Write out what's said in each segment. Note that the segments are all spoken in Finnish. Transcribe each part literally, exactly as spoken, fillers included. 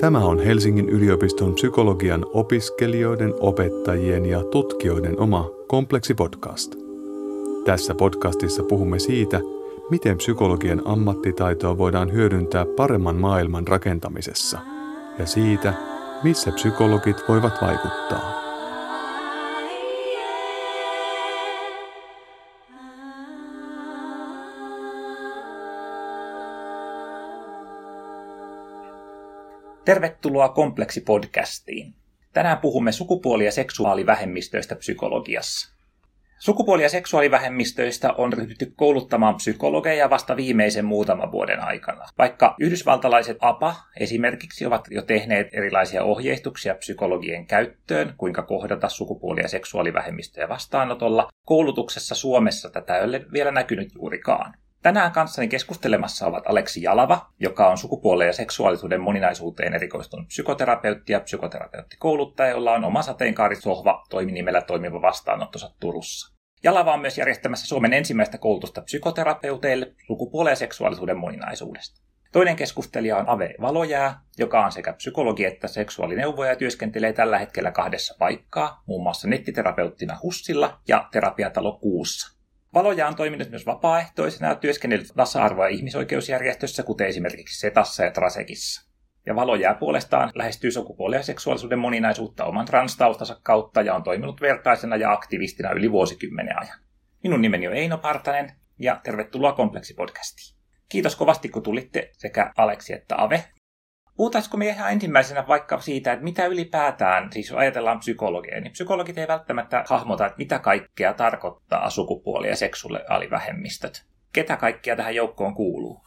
Tämä on Helsingin yliopiston psykologian opiskelijoiden, opettajien ja tutkijoiden oma kompleksipodcast. Tässä podcastissa puhumme siitä, miten psykologian ammattitaitoa voidaan hyödyntää paremman maailman rakentamisessa ja siitä, missä psykologit voivat vaikuttaa. Tervetuloa Kompleksi-podcastiin. Tänään puhumme sukupuoli- ja seksuaalivähemmistöistä psykologiassa. Sukupuoli- ja seksuaalivähemmistöistä on ryhdytty kouluttamaan psykologeja vasta viimeisen muutaman vuoden aikana. Vaikka yhdysvaltalaiset A P A esimerkiksi ovat jo tehneet erilaisia ohjeistuksia psykologien käyttöön, kuinka kohdata sukupuoli- ja seksuaalivähemmistöjä vastaanotolla, koulutuksessa Suomessa tätä ei ole vielä näkynyt juurikaan. Tänään kanssani keskustelemassa ovat Aleksi Jalava, joka on sukupuolen ja seksuaalisuuden moninaisuuteen erikoistunut psykoterapeutti ja psykoterapeuttikouluttaja, jolla on oma sateenkaarisohva toiminimellä toimiva vastaanottonsa Turussa. Jalava on myös järjestämässä Suomen ensimmäistä koulutusta psykoterapeuteille sukupuolen ja seksuaalisuuden moninaisuudesta. Toinen keskustelija on Ave Valojää, joka on sekä psykologi että seksuaalineuvoja ja työskentelee tällä hetkellä kahdessa paikkaa, muun muassa nettiterapeuttina Hussilla ja terapiatalo Kuussa. Valojaa on toiminut myös vapaaehtoisena ja työskennellyt tasa-arvo- ja ihmisoikeusjärjestössä, kuten esimerkiksi Setassa ja Trasekissa. Ja Valojää puolestaan lähestyy sukupuolen ja seksuaalisuuden moninaisuutta oman transtaustansa kautta ja on toiminut vertaisena ja aktivistina yli vuosikymmenen ajan. Minun nimeni on Eino Partanen ja tervetuloa Kompleksi-podcastiin. Kiitos kovasti, kun tulitte sekä Aleksi että Ave. Puhutaanko me ihan ensimmäisenä vaikka siitä, että mitä ylipäätään, siis jos ajatellaan psykologia, niin psykologit ei välttämättä hahmota, että mitä kaikkea tarkoittaa sukupuoli- ja seksuaalivähemmistöt. Ketä kaikkea tähän joukkoon kuuluu?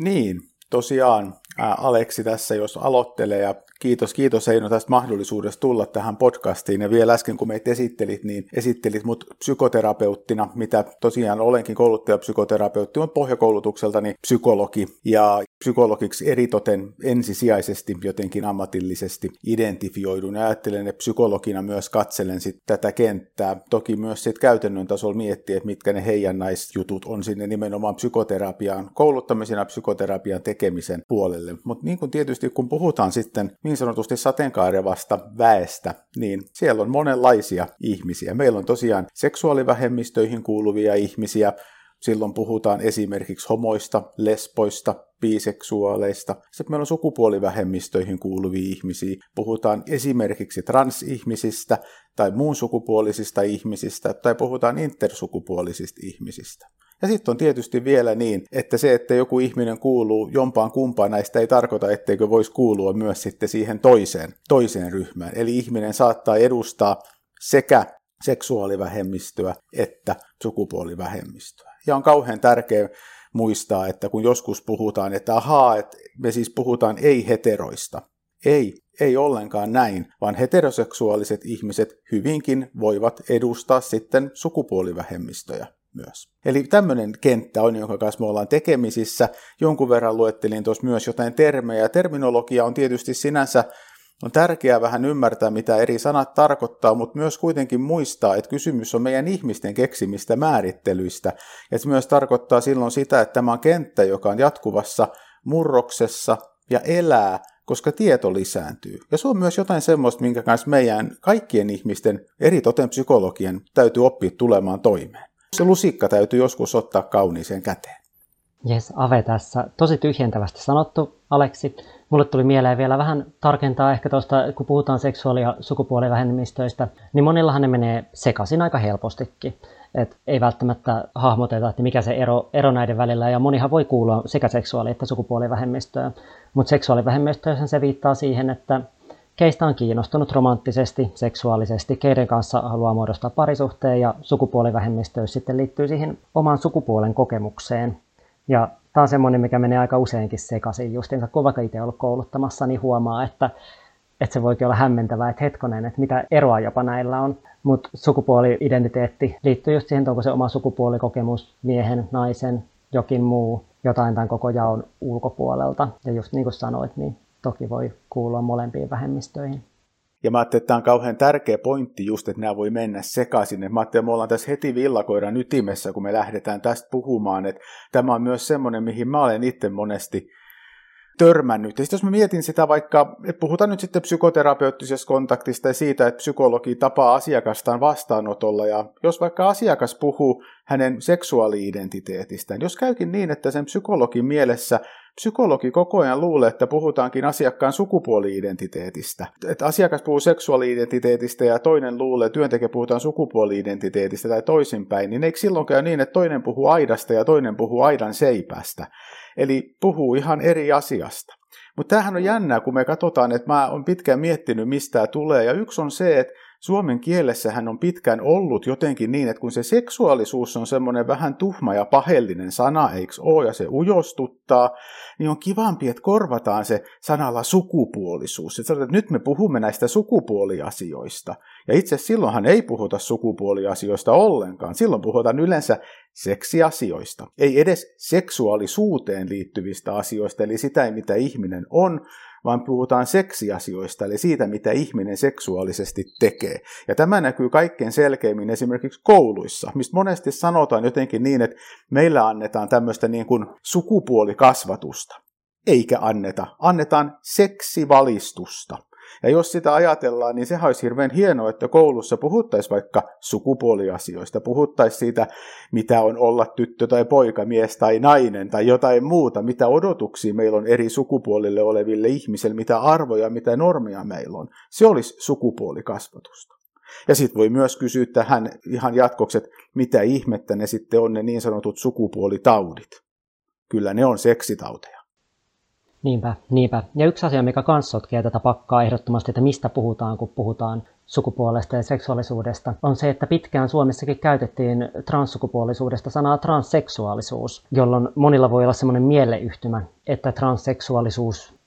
Niin, tosiaan ää, Aleksi tässä, jos aloittelee, ja kiitos, kiitos Eino tästä mahdollisuudesta tulla tähän podcastiin, ja vielä äsken kun meitä esittelit, niin esittelit mut psykoterapeuttina, mitä tosiaan olenkin kouluttajapsykoterapeutti, on pohjakoulutukseltani psykologi, ja psykologiksi eritoten ensisijaisesti jotenkin ammatillisesti identifioidun, ja ajattelen, että psykologina myös katselen sit tätä kenttää, toki myös sit käytännön tasolla miettiä, että mitkä ne heijannaisjutut on sinne nimenomaan psykoterapiaan, kouluttamisen ja psykoterapian tekemisen puolelle, mutta niin kuin tietysti kun puhutaan sitten niin sanotusti sateenkaarevasta väestä, niin siellä on monenlaisia ihmisiä. Meillä on tosiaan seksuaalivähemmistöihin kuuluvia ihmisiä, silloin puhutaan esimerkiksi homoista, lesboista, biseksuaaleista. Sitten meillä on sukupuolivähemmistöihin kuuluvia ihmisiä. Puhutaan esimerkiksi transihmisistä tai muun sukupuolisista ihmisistä tai puhutaan intersukupuolisista ihmisistä. Ja sitten on tietysti vielä niin, että se, että joku ihminen kuuluu jompaan kumpaan näistä ei tarkoita, etteikö voisi kuulua myös sitten siihen toiseen, toiseen ryhmään. Eli ihminen saattaa edustaa sekä seksuaalivähemmistöä että sukupuolivähemmistöä. Ja on kauhean tärkeää muistaa, että kun joskus puhutaan, että ahaa, että me siis puhutaan ei-heteroista. Ei, ei ollenkaan näin, vaan heteroseksuaaliset ihmiset hyvinkin voivat edustaa sitten sukupuolivähemmistöjä myös. Eli tämmöinen kenttä on, jonka kanssa me ollaan tekemisissä. Jonkun verran luettelin tuossa myös jotain termejä. Terminologia on tietysti sinänsä on tärkeää vähän ymmärtää, mitä eri sanat tarkoittaa, mutta myös kuitenkin muistaa, että kysymys on meidän ihmisten keksimistä määrittelyistä. Ja se myös tarkoittaa silloin sitä, että tämä on kenttä, joka on jatkuvassa murroksessa ja elää, koska tieto lisääntyy. Ja se on myös jotain semmoista, minkä kanssa meidän kaikkien ihmisten, eritoten psykologien, täytyy oppia tulemaan toimeen. Se lusikka täytyy joskus ottaa kauniiseen käteen. Jes, Ave tässä. Tosi tyhjentävästi sanottu, Aleksi. Mulle tuli mieleen vielä vähän tarkentaa ehkä tuosta, kun puhutaan seksuaali- ja sukupuolivähemmistöistä, niin monillahan ne menee sekaisin aika helpostikin. Et ei välttämättä hahmoteta, että mikä se ero, ero näiden välillä, ja monihan voi kuulua sekä seksuaali- että sukupuolivähemmistöön. Mutta seksuaalivähemmistöön se viittaa siihen, että keistä on kiinnostunut romanttisesti, seksuaalisesti, keiden kanssa haluaa muodostaa parisuhteen, ja sukupuolivähemmistöys sitten liittyy siihen oman sukupuolen kokemukseen. Ja tämä on semmoinen, mikä menee aika useinkin sekaisin justiinsa, kun vaikka itse ollut kouluttamassa, niin huomaa, että, että se voikin olla hämmentävää, että hetkonen, että mitä eroa jopa näillä on. Mutta sukupuoli-identiteetti liittyy just siihen, että onko se oma sukupuolikokemus miehen, naisen, jokin muu, jotain tämän koko jaon ulkopuolelta. Ja just niin kuin sanoit, niin toki voi kuulua molempiin vähemmistöihin. Ja mä ajattelin, että tämä on kauhean tärkeä pointti just, että nämä voi mennä sekaisin. Mä ajattelin, että me ollaan tässä heti villakoiran ytimessä, kun me lähdetään tästä puhumaan. Että tämä on myös semmoinen, mihin mä olen itse monesti törmännyt. Ja sitten jos mä mietin sitä vaikka, että puhutaan nyt sitten psykoterapeuttisesta kontaktista ja siitä, että psykologi tapaa asiakastaan vastaanotolla, ja jos vaikka asiakas puhuu hänen seksuaali-identiteetistään, jos käykin niin, että sen psykologin mielessä psykologi koko ajan luulee, että puhutaankin asiakkaan sukupuoli-identiteetistä. Että asiakas puhuu seksuaali-identiteetistä ja toinen luulee, työntekijä puhutaan sukupuoli-identiteetistä tai toisinpäin, niin eikö silloin käy niin, että toinen puhuu aidasta ja toinen puhuu aidan seipästä? Eli puhuu ihan eri asiasta. Mutta tämähän on jännää, kun me katsotaan, että mä oon pitkään miettinyt, mistä tämä tulee. Ja yksi on se, että suomen kielessähän on pitkään ollut jotenkin niin, että kun se seksuaalisuus on semmoinen vähän tuhma ja pahellinen sana, eikö ole, ja se ujostuttaa, niin on kivampi, että korvataan se sanalla sukupuolisuus. Että sanotaan, että nyt me puhumme näistä sukupuoliasioista. Ja itse asiassa silloinhan ei puhuta sukupuoliasioista ollenkaan. Silloin puhutaan yleensä seksiasioista. Ei edes seksuaalisuuteen liittyvistä asioista, eli sitä, mitä ihminen on, vaan puhutaan seksiasioista, eli siitä, mitä ihminen seksuaalisesti tekee. Ja tämä näkyy kaikkein selkeimmin esimerkiksi kouluissa, mistä monesti sanotaan jotenkin niin, että meillä annetaan tämmöistä niin kuin sukupuolikasvatusta, eikä anneta. Annetaan seksivalistusta. Ja jos sitä ajatellaan, niin sehän olisi hirveän hienoa, että koulussa puhuttaisiin vaikka sukupuoliasioista, puhuttaisiin siitä, mitä on olla tyttö tai poika, mies tai nainen tai jotain muuta, mitä odotuksia meillä on eri sukupuolille oleville ihmisille, mitä arvoja, mitä normeja meillä on. Se olisi sukupuolikasvatusta. Ja sitten voi myös kysyä tähän ihan jatkokset, mitä ihmettä ne sitten on ne niin sanotut sukupuolitaudit. Kyllä ne on seksitauteja. Niinpä, niinpä. Ja yksi asia, mikä kans sotkee tätä pakkaa ehdottomasti, että mistä puhutaan, kun puhutaan sukupuolesta ja seksuaalisuudesta, on se, että pitkään Suomessakin käytettiin transsukupuolisuudesta sanaa transseksuaalisuus, jolloin monilla voi olla semmoinen mieleyhtymä, että transseksuaalisuus,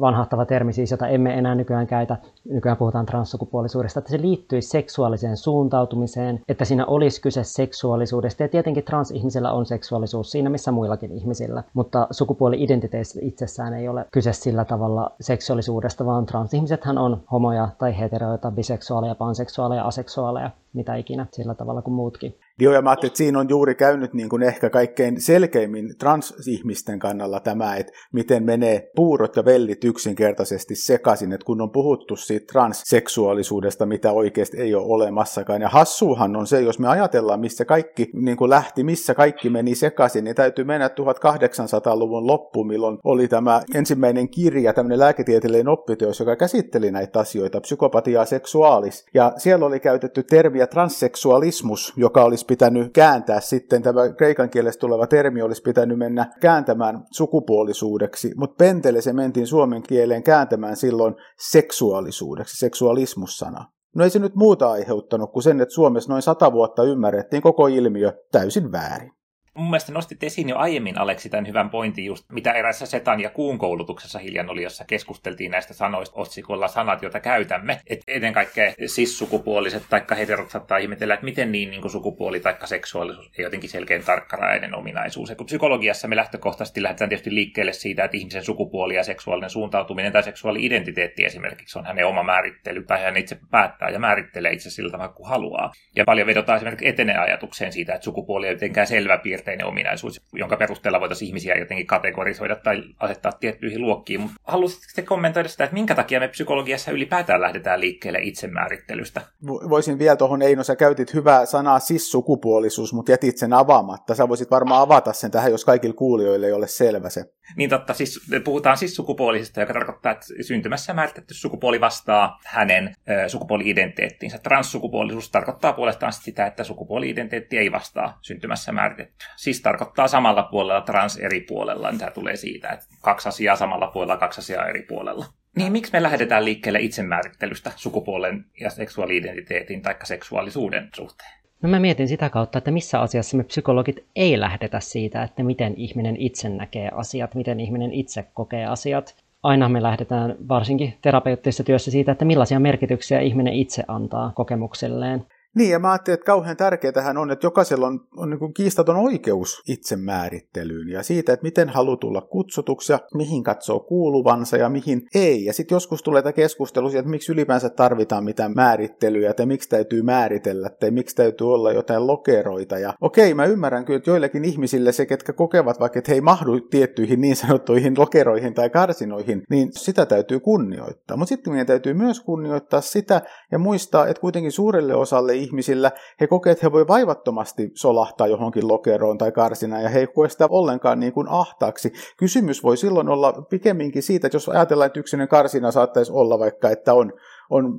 vanhahtava termi siis, jota emme enää nykyään käytä, nykyään puhutaan transsukupuolisuudesta, että se liittyisi seksuaaliseen suuntautumiseen, että siinä olisi kyse seksuaalisuudesta, ja tietenkin transihmisellä on seksuaalisuus siinä, missä muillakin ihmisillä, mutta sukupuoli-identiteessä itsessään ei ole kyse sillä tavalla seksuaalisuudesta, vaan transihmisethän on homoja tai heteroita, biseksuaaleja, panseksuaaleja, aseksuaaleja, mitä ikinä sillä tavalla kuin muutkin. Joo, ja mä ajattelin, että siinä on juuri käynyt niin kuin ehkä kaikkein selkeimmin transihmisten kannalla tämä, että miten menee puurot ja vellit yksinkertaisesti sekaisin, että kun on puhuttu siitä transseksuaalisuudesta, mitä oikeasti ei ole olemassakaan. Ja hassuuhan on se, jos me ajatellaan, missä kaikki niin kuin lähti, missä kaikki meni sekaisin, niin täytyy mennä tuhatkahdeksansataaluvun loppuun, milloin oli tämä ensimmäinen kirja, tämmöinen lääketieteellinen oppiteos, joka käsitteli näitä asioita, psykopatiaa seksuaalis. Ja siellä oli käytetty termiä transseksualismus, joka olisi pitänyt kääntää sitten, tämä kreikan kielestä tuleva termi olisi pitänyt mennä kääntämään sukupuolisuudeksi, mutta pentele se mentiin suomen kieleen kääntämään silloin seksuaalisuudeksi, seksuaalismussana. No ei se nyt muuta aiheuttanut kuin sen, että Suomessa noin sata vuotta ymmärrettiin koko ilmiö täysin väärin. Mun mielestä nostit esiin jo aiemmin, Aleksi, tämän hyvän pointin, just mitä erässä Setan ja Kuun koulutuksessa hiljan oli, jossa keskusteltiin näistä sanoista otsikolla sanat, joita käytämme. Et eten kaikkea cis-sukupuoliset tai heterot saattaa ihmetellä, että miten niin, niin kuin sukupuoli tai seksuaalisuus ei jotenkin selkeän tarkkarajainen ominaisuus. Et kun psykologiassa me lähtökohtaisesti lähdetään tietysti liikkeelle siitä, että ihmisen sukupuoli ja seksuaalinen suuntautuminen tai seksuaali-identiteetti esimerkiksi on hänen oma määrittely, tai hän itse päättää ja määrittelee itse sillä tavalla kuin haluaa. Ja paljon vedotaan esimerkiksi etenen ajatukseen siitä, että sukupuoli ei jotenkään selvä piirre, ominaisuus, jonka perusteella voitaisiin ihmisiä jotenkin kategorisoida tai asettaa tiettyihin luokkiin. Mutta haluaisitko te kommentoida sitä, että minkä takia me psykologiassa ylipäätään lähdetään liikkeelle itsemäärittelystä? Voisin vielä tuohon, Eino, sä käytit hyvää sanaa cis-sukupuolisuus, mutta jätit sen avaamatta. Sä voisit varmaan avata sen tähän, jos kaikilla kuulijoilla ei ole selvä se. Niin totta, siis puhutaan cis-sukupuolisesta, joka tarkoittaa, että syntymässä määritetty sukupuoli vastaa hänen ö, sukupuoli-identiteettiinsä. Transsukupuolisuus tarkoittaa puolestaan sitä, että sukupuoli-identiteetti ei vastaa syntymässä määritetty. Siis tarkoittaa samalla puolella trans eri puolella, niin tämä tulee siitä, että kaksi asiaa samalla puolella, kaksi asiaa eri puolella. Niin miksi me lähdetään liikkeelle itsemäärittelystä sukupuolen ja seksuaali-identiteetin tai seksuaalisuuden suhteen? No mä mietin sitä kautta, että missä asiassa me psykologit ei lähdetä siitä, että miten ihminen itse näkee asiat, miten ihminen itse kokee asiat. Aina me lähdetään varsinkin terapeuttisessa työssä siitä, että millaisia merkityksiä ihminen itse antaa kokemukselleen. Niin, ja mä ajattelin, että kauhean tärkeätähän on, että jokaisella on, on niin kuin kiistaton oikeus itsemäärittelyyn ja siitä, että miten haluaa tulla kutsutuksi ja mihin katsoo kuuluvansa ja mihin ei. Ja sitten joskus tulee tämä keskustelu siitä, että miksi ylipäänsä tarvitaan mitään määrittelyä tai miksi täytyy määritellä tai miksi täytyy olla jotain lokeroita. Ja okei, mä ymmärrän kyllä, että joillakin ihmisillä se, ketkä kokevat vaikka, että he ei mahdu tiettyihin niin sanottuihin lokeroihin tai karsinoihin, niin sitä täytyy kunnioittaa. Mutta sitten meidän täytyy myös kunnioittaa sitä ja muistaa, että kuitenkin suurelle osalle ihmisillä he kokee, että he voi vaivattomasti solahtaa johonkin lokeroon tai karsinaan ja he ei koe sitä ollenkaan niin kuin ahtaaksi. Kysymys voi silloin olla pikemminkin siitä, että jos ajatellaan, että yksinen karsina saattaisi olla vaikka, että on, on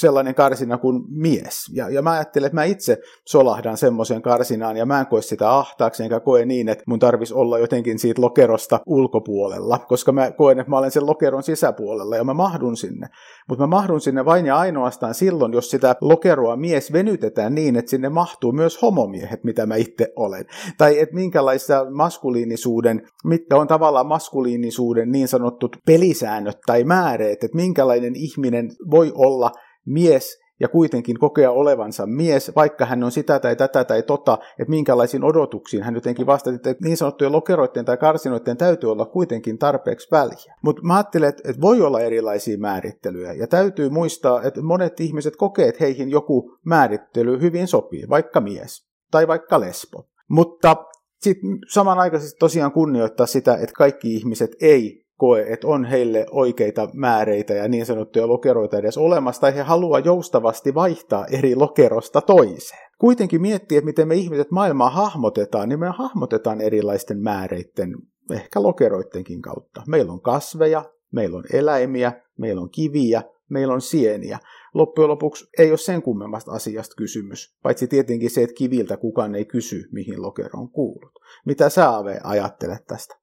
sellainen karsina kuin mies. Ja, ja mä ajattelen, että mä itse solahdan semmoiseen karsinaan ja mä en koe sitä ahtaaksi, enkä koe niin, että mun tarvitsisi olla jotenkin siitä lokerosta ulkopuolella, koska mä koen, että mä olen sen lokeron sisäpuolella ja mä mahdun sinne. Mutta mä mahdun sinne vain ja ainoastaan silloin, jos sitä lokeroa mies venytetään niin, että sinne mahtuu myös homomiehet, mitä mä itse olen. Tai että minkälaista maskuliinisuuden, mitkä on tavallaan maskuliinisuuden niin sanottut pelisäännöt tai määreet, että minkälainen ihminen voi olla mies ja kuitenkin kokea olevansa mies, vaikka hän on sitä tai tätä tai tota, että minkälaisiin odotuksiin hän jotenkin vastasi, että niin sanottujen lokeroiden tai karsinoiden täytyy olla kuitenkin tarpeeksi väliä. Mutta mä ajattelen, että voi olla erilaisia määrittelyjä ja täytyy muistaa, että monet ihmiset kokee, että heihin joku määrittely hyvin sopii, vaikka mies tai vaikka lesbo. Mutta sitten samanaikaisesti tosiaan kunnioittaa sitä, että kaikki ihmiset ei koe, että on heille oikeita määreitä ja niin sanottuja lokeroita edes olemassa, tai he haluaa joustavasti vaihtaa eri lokerosta toiseen. Kuitenkin miettii, että miten me ihmiset maailmaa hahmotetaan, niin me hahmotetaan erilaisten määreiden, ehkä lokeroidenkin kautta. Meillä on kasveja, meillä on eläimiä, meillä on kiviä, meillä on sieniä. Loppujen lopuksi ei ole sen kummemmasta asiasta kysymys, paitsi tietenkin se, että kiviltä kukaan ei kysy, mihin lokeroon kuulut. Mitä sä, Ave, ajattelet tästä?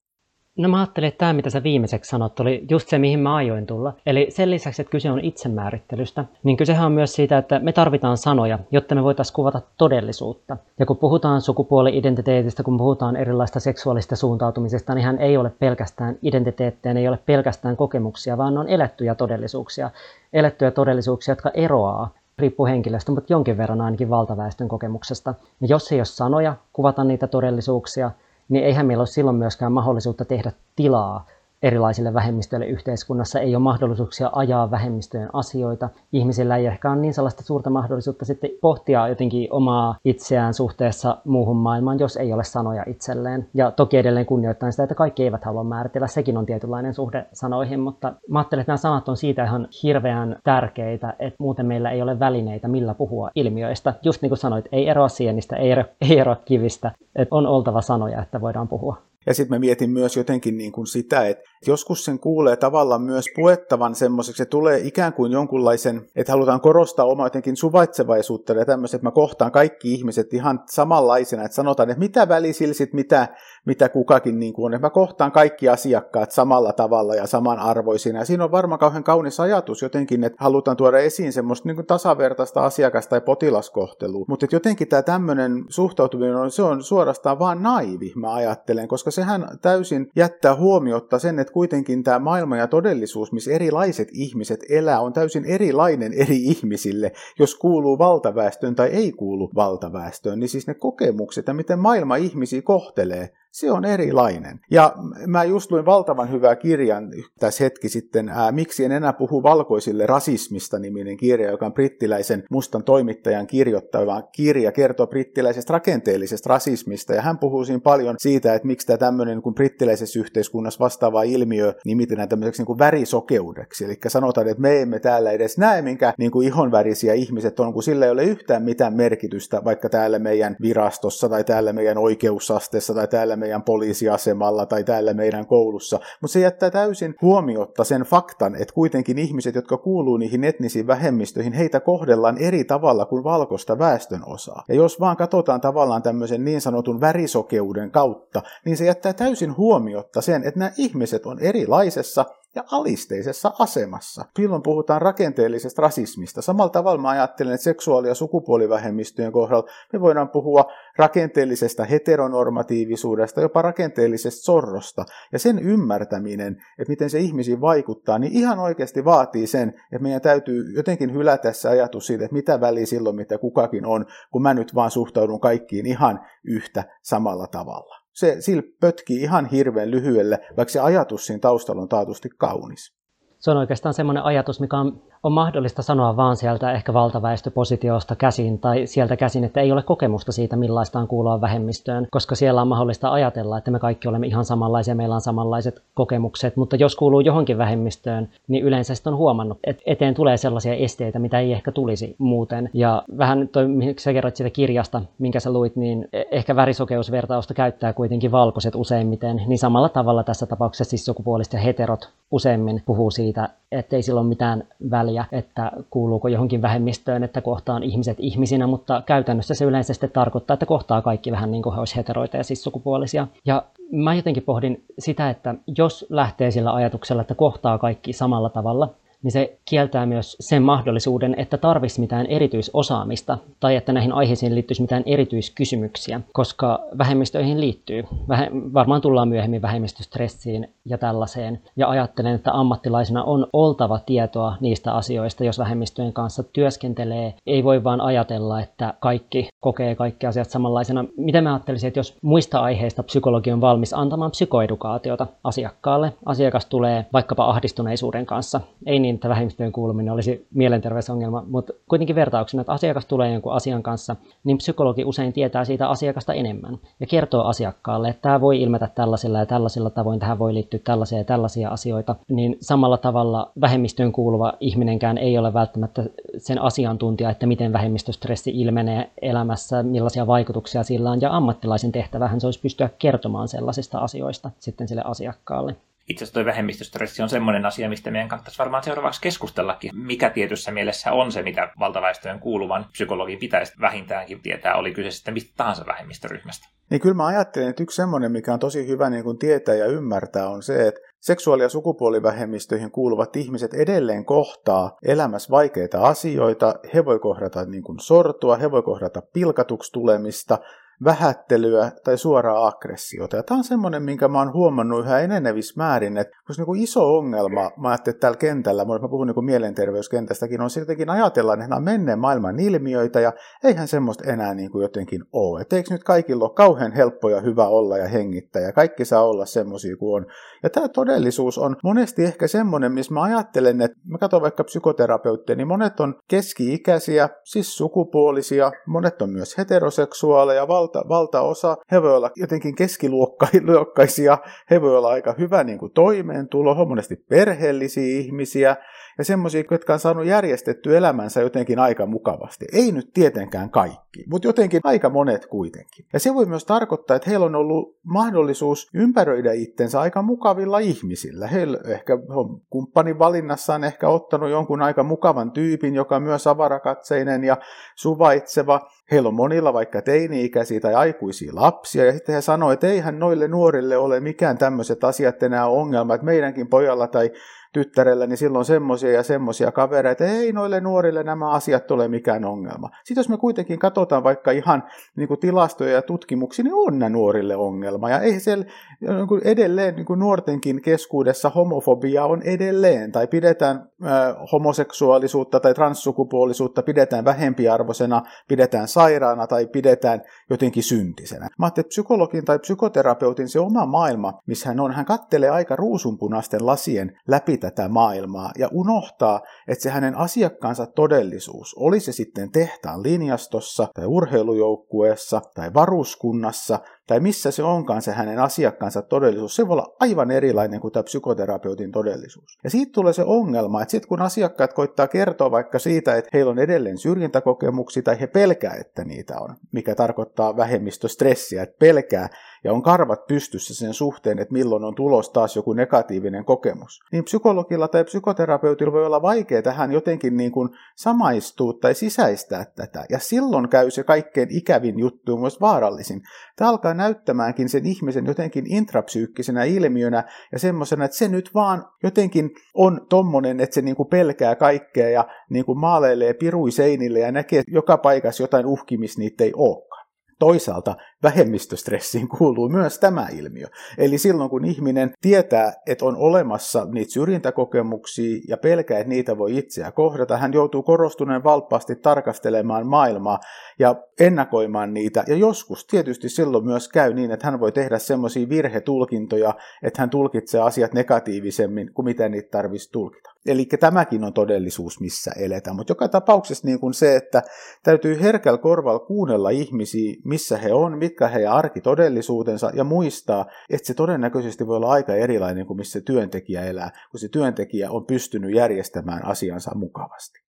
No mä ajattelin, että tämä mitä sä viimeiseksi sanot oli just se, mihin mä ajoin tulla. Eli sen lisäksi, että kyse on itsemäärittelystä, niin kysehän on myös siitä, että me tarvitaan sanoja, jotta me voitaisiin kuvata todellisuutta. Ja kun puhutaan sukupuoli-identiteetistä, kun puhutaan erilaista seksuaalista suuntautumisesta, niin hän ei ole pelkästään identiteettejä, ei ole pelkästään kokemuksia, vaan on elettyjä todellisuuksia. Elettyjä todellisuuksia, jotka eroaa, riippuu henkilöstä, mutta jonkin verran ainakin valtaväestön kokemuksesta. Ja jos ei ole sanoja, kuvata niitä todellisuuksia, niin eihän meillä ole silloin myöskään mahdollisuutta tehdä tilaa erilaisille vähemmistöille yhteiskunnassa. Ei ole mahdollisuuksia ajaa vähemmistöjen asioita. Ihmisillä ei ehkä ole niin sellaista suurta mahdollisuutta sitten pohtia jotenkin omaa itseään suhteessa muuhun maailmaan, jos ei ole sanoja itselleen. Ja toki edelleen kunnioittain sitä, että kaikki eivät halua määritellä. Sekin on tietynlainen suhde sanoihin, mutta mä ajattelen, että nämä sanat on siitä ihan hirveän tärkeitä, että muuten meillä ei ole välineitä, millä puhua ilmiöistä. Just niin kuin sanoit, ei eroa sienistä, ei eroa, ei eroa kivistä. Että on oltava sanoja, että voidaan puhua. Ja sitten mä mietin myös jotenkin niin kuin sitä, että joskus sen kuulee tavallaan myös puettavan semmoiseksi, että tulee ikään kuin jonkunlaisen, että halutaan korostaa omaa jotenkin suvaitsevaisuutta ja tämmöiset, että mä kohtaan kaikki ihmiset ihan samanlaisena, että sanotaan, että mitä välisilsit, mitä, mitä kukakin niin kuin on, että mä kohtaan kaikki asiakkaat samalla tavalla ja samanarvoisina. Ja siinä on varmaan kauhean kaunis ajatus jotenkin, että halutaan tuoda esiin semmoista niin kuin tasavertaista asiakas- tai potilaskohtelua, mutta jotenkin tämä tämmöinen suhtautuminen on, se on suorastaan vaan naivi, mä ajattelen, koska sehän täysin jättää huomiota sen, että kuitenkin tämä maailma ja todellisuus, missä erilaiset ihmiset elää, on täysin erilainen eri ihmisille, jos kuuluu valtaväestöön tai ei kuulu valtaväestöön, niin siis ne kokemukset ja miten maailma ihmisiä kohtelee, se on erilainen. Ja mä just luin valtavan hyvää kirjan tässä hetki sitten, ää, Miksi en enää puhu valkoisille rasismista -niminen kirja, joka on brittiläisen mustan toimittajan kirjoittava kirja, kertoo brittiläisestä rakenteellisesta rasismista. Ja hän puhuu siinä paljon siitä, että miksi tämä tämmöinen kuin brittiläisessä yhteiskunnassa vastaava ilmiö nimitetään tämmöiseksi niin kuin värisokeudeksi. Eli sanotaan, että me emme täällä edes näe, minkä niin kuin ihonvärisiä ihmiset on, kun sillä ei ole yhtään mitään merkitystä, vaikka täällä meidän virastossa tai täällä meidän oikeusasteessa tai täällä meidän poliisiasemalla tai täällä meidän koulussa, mutta se jättää täysin huomiotta sen faktan, että kuitenkin ihmiset, jotka kuuluu niihin etnisiin vähemmistöihin, heitä kohdellaan eri tavalla kuin valkoista väestön osaa. Ja jos vaan katsotaan tavallaan tämmöisen niin sanotun värisokeuden kautta, niin se jättää täysin huomiotta sen, että nämä ihmiset on erilaisessa ja alisteisessa asemassa. Silloin puhutaan rakenteellisesta rasismista. Samalla tavalla mä ajattelen, että seksuaali- ja sukupuolivähemmistöjen kohdalla me voidaan puhua rakenteellisesta heteronormatiivisuudesta, jopa rakenteellisesta sorrosta. Ja sen ymmärtäminen, että miten se ihmisiin vaikuttaa, niin ihan oikeasti vaatii sen, että meidän täytyy jotenkin hylätä se ajatus siitä, että mitä väliä silloin, mitä kukakin on, kun mä nyt vaan suhtaudun kaikkiin ihan yhtä samalla tavalla. Se sillä pötkii ihan hirveän lyhyelle, vaikka se ajatus siinä taustalla on taatusti kaunis. Se on oikeastaan semmoinen ajatus, mikä on, on mahdollista sanoa vaan sieltä ehkä valtaväestöpositiosta käsin tai sieltä käsin, että ei ole kokemusta siitä, millaista on kuulua vähemmistöön, koska siellä on mahdollista ajatella, että me kaikki olemme ihan samanlaisia, meillä on samanlaiset kokemukset, mutta jos kuuluu johonkin vähemmistöön, niin yleensä sitten on huomannut, että eteen tulee sellaisia esteitä, mitä ei ehkä tulisi muuten. Ja vähän toi, miksi sä kerroit siitä kirjasta, minkä sä luit, niin ehkä värisokeusvertausta käyttää kuitenkin valkoiset useimmiten, niin samalla tavalla tässä tapauksessa siis sukupuoliset ja heterot useimmin puhuu siitä, että ei sillä ole mitään väliä, että kuuluuko johonkin vähemmistöön, että kohtaan ihmiset ihmisinä, mutta käytännössä se yleensä sitten tarkoittaa, että kohtaa kaikki vähän niin kuin he olisivat heteroita ja sissukupuolisia. Ja mä jotenkin pohdin sitä, että jos lähtee sillä ajatuksella, että kohtaa kaikki samalla tavalla, niin se kieltää myös sen mahdollisuuden, että tarvitsisi mitään erityisosaamista tai että näihin aiheisiin liittyisi mitään erityiskysymyksiä, koska vähemmistöihin liittyy. Vähe- varmaan tullaan myöhemmin vähemmistöstressiin ja tällaiseen. Ja ajattelen, että ammattilaisena on oltava tietoa niistä asioista, jos vähemmistöjen kanssa työskentelee. Ei voi vaan ajatella, että kaikki kokee kaikki asiat samanlaisena. Mitä mä ajattelisin, että jos muista aiheista psykologi on valmis antamaan psykoedukaatiota asiakkaalle, asiakas tulee vaikkapa ahdistuneisuuden kanssa, ei niin, että vähemmistöön kuuluminen olisi mielenterveysongelma, mutta kuitenkin vertauksena, että asiakas tulee jonkun asian kanssa, niin psykologi usein tietää siitä asiakasta enemmän ja kertoo asiakkaalle, että tämä voi ilmetä tällaisella ja tällaisella tavoin, tähän voi liittyä tällaisia ja tällaisia asioita, niin samalla tavalla vähemmistöön kuuluva ihminenkään ei ole välttämättä sen asiantuntija, että miten vähemmistöstressi ilmenee elämässä, millaisia vaikutuksia sillä on ja ammattilaisen tehtävähän se olisi pystyä kertomaan sellaisista asioista sitten sille asiakkaalle. Itse asiassa tuo vähemmistöstressi on semmoinen asia, mistä meidän kannattaisi varmaan seuraavaksi keskustellakin. Mikä tietyssä mielessä on se, mitä valtaväestöön kuuluvan psykologin pitäisi vähintäänkin tietää, oli kyse sitten mistä tahansa vähemmistöryhmästä. Niin kyllä mä ajattelen, että yksi semmoinen, mikä on tosi hyvä niin kun tietää ja ymmärtää, on se, että seksuaali- ja sukupuolivähemmistöihin kuuluvat ihmiset edelleen kohtaa elämässä vaikeita asioita. He voi kohdata niin kun sortua, he voi kohdata pilkatuksi tulemista, vähättelyä tai suoraa aggressiota. Ja tämä on semmoinen, minkä mä oon huomannut yhä enenevissä määrin, että koska niinku iso ongelma, mä ajattelin, että täällä kentällä, mä puhun niinku mielenterveyskentästäkin, on siltäkin ajatellaan, että nämä on menneen maailman ilmiöitä, ja eihän semmoista enää niinku jotenkin ole. Et eikö nyt kaikilla ole kauhean helppo ja hyvä olla ja hengittää, ja kaikki saa olla semmoisia kuin on. Ja tämä todellisuus on monesti ehkä semmoinen, missä mä ajattelen, että mä katson vaikka psykoterapeutteja, niin monet on keski-ikäisiä, siis sukupuolisia, monet on myös heteroseksuaaleja, val- valtaosa, he voi olla jotenkin keskiluokkaisia, he voi olla aika hyvä niin kuin toimeentulo, he on monesti perheellisiä ihmisiä ja semmoisia, jotka on saanut järjestetty elämänsä jotenkin aika mukavasti. Ei nyt tietenkään kaikki, mutta jotenkin aika monet kuitenkin. Ja se voi myös tarkoittaa, että heillä on ollut mahdollisuus ympäröidä itsensä aika mukavilla ihmisillä. Heillä ehkä on kumppanin valinnassaan ehkä ottanut jonkun aika mukavan tyypin, joka on myös avarakatseinen ja suvaitseva. Heillä on monilla vaikka teini-ikäisiä tai aikuisia lapsia, ja sitten he sanoo, että eihän noille nuorille ole mikään tämmöiset asiat enää ongelma, että meidänkin pojalla tai tyttärellä, niin silloin semmoisia ja semmoisia kavereita, että ei noille nuorille nämä asiat ole mikään ongelma. Sitten jos me kuitenkin katsotaan vaikka ihan niin kuin tilastoja ja tutkimuksia, niin on nämä nuorille ongelma, ja ei siellä, niin kuin edelleen niin kuin nuortenkin keskuudessa homofobia on edelleen, tai pidetään äh, homoseksuaalisuutta tai transsukupuolisuutta, pidetään vähempiarvoisena, pidetään sairaana tai pidetään jotenkin syntisenä. Mä ajattelin, että psykologin tai psykoterapeutin se oma maailma, missä hän on, hän kattelee aika ruusunpunaisten lasien läpi tätä maailmaa ja unohtaa, että se hänen asiakkaansa todellisuus, oli se sitten tehtaan linjastossa tai urheilujoukkueessa tai varuskunnassa tai missä se onkaan se hänen asiakkaansa todellisuus, se voi olla aivan erilainen kuin tämä psykoterapeutin todellisuus. Ja siitä tulee se ongelma, että sitten kun asiakkaat koittaa kertoa vaikka siitä, että heillä on edelleen syrjintäkokemuksia tai he pelkää, että niitä on, mikä tarkoittaa vähemmistöstressiä, että pelkää, ja on karvat pystyssä sen suhteen, että milloin on tulos taas joku negatiivinen kokemus, niin psykologilla tai psykoterapeutilla voi olla vaikea tähän jotenkin niin kuin samaistua tai sisäistää tätä. Ja silloin käy se kaikkein ikävin juttu, myös vaarallisin. Tämä alkaa näyttämäänkin sen ihmisen jotenkin intrapsyykkisenä ilmiönä ja semmoisena, että se nyt vaan jotenkin on tommonen, että se niin kuin pelkää kaikkea ja niin kuin maaleilee piruiseinille ja näkee, että joka paikassa jotain uhkia, missä niitä ei olekaan. Toisaalta vähemmistöstressiin kuuluu myös tämä ilmiö. Eli silloin kun ihminen tietää, että on olemassa niitä syrjintäkokemuksia ja pelkää, että niitä voi itseä kohdata, hän joutuu korostuneen valppaasti tarkastelemaan maailmaa ja ennakoimaan niitä. Ja joskus tietysti silloin myös käy niin, että hän voi tehdä semmoisia virhetulkintoja, että hän tulkitsee asiat negatiivisemmin kuin mitä niitä tarvitsisi tulkita. Eli tämäkin on todellisuus, missä eletään. Mutta joka tapauksessa niin kuin se, että täytyy herkällä korvalla kuunnella ihmisiä, missä he on, mitkä heidän arkitodellisuutensa, ja muistaa, että se todennäköisesti voi olla aika erilainen kuin missä työntekijä elää, kun se työntekijä on pystynyt järjestämään asiansa mukavasti.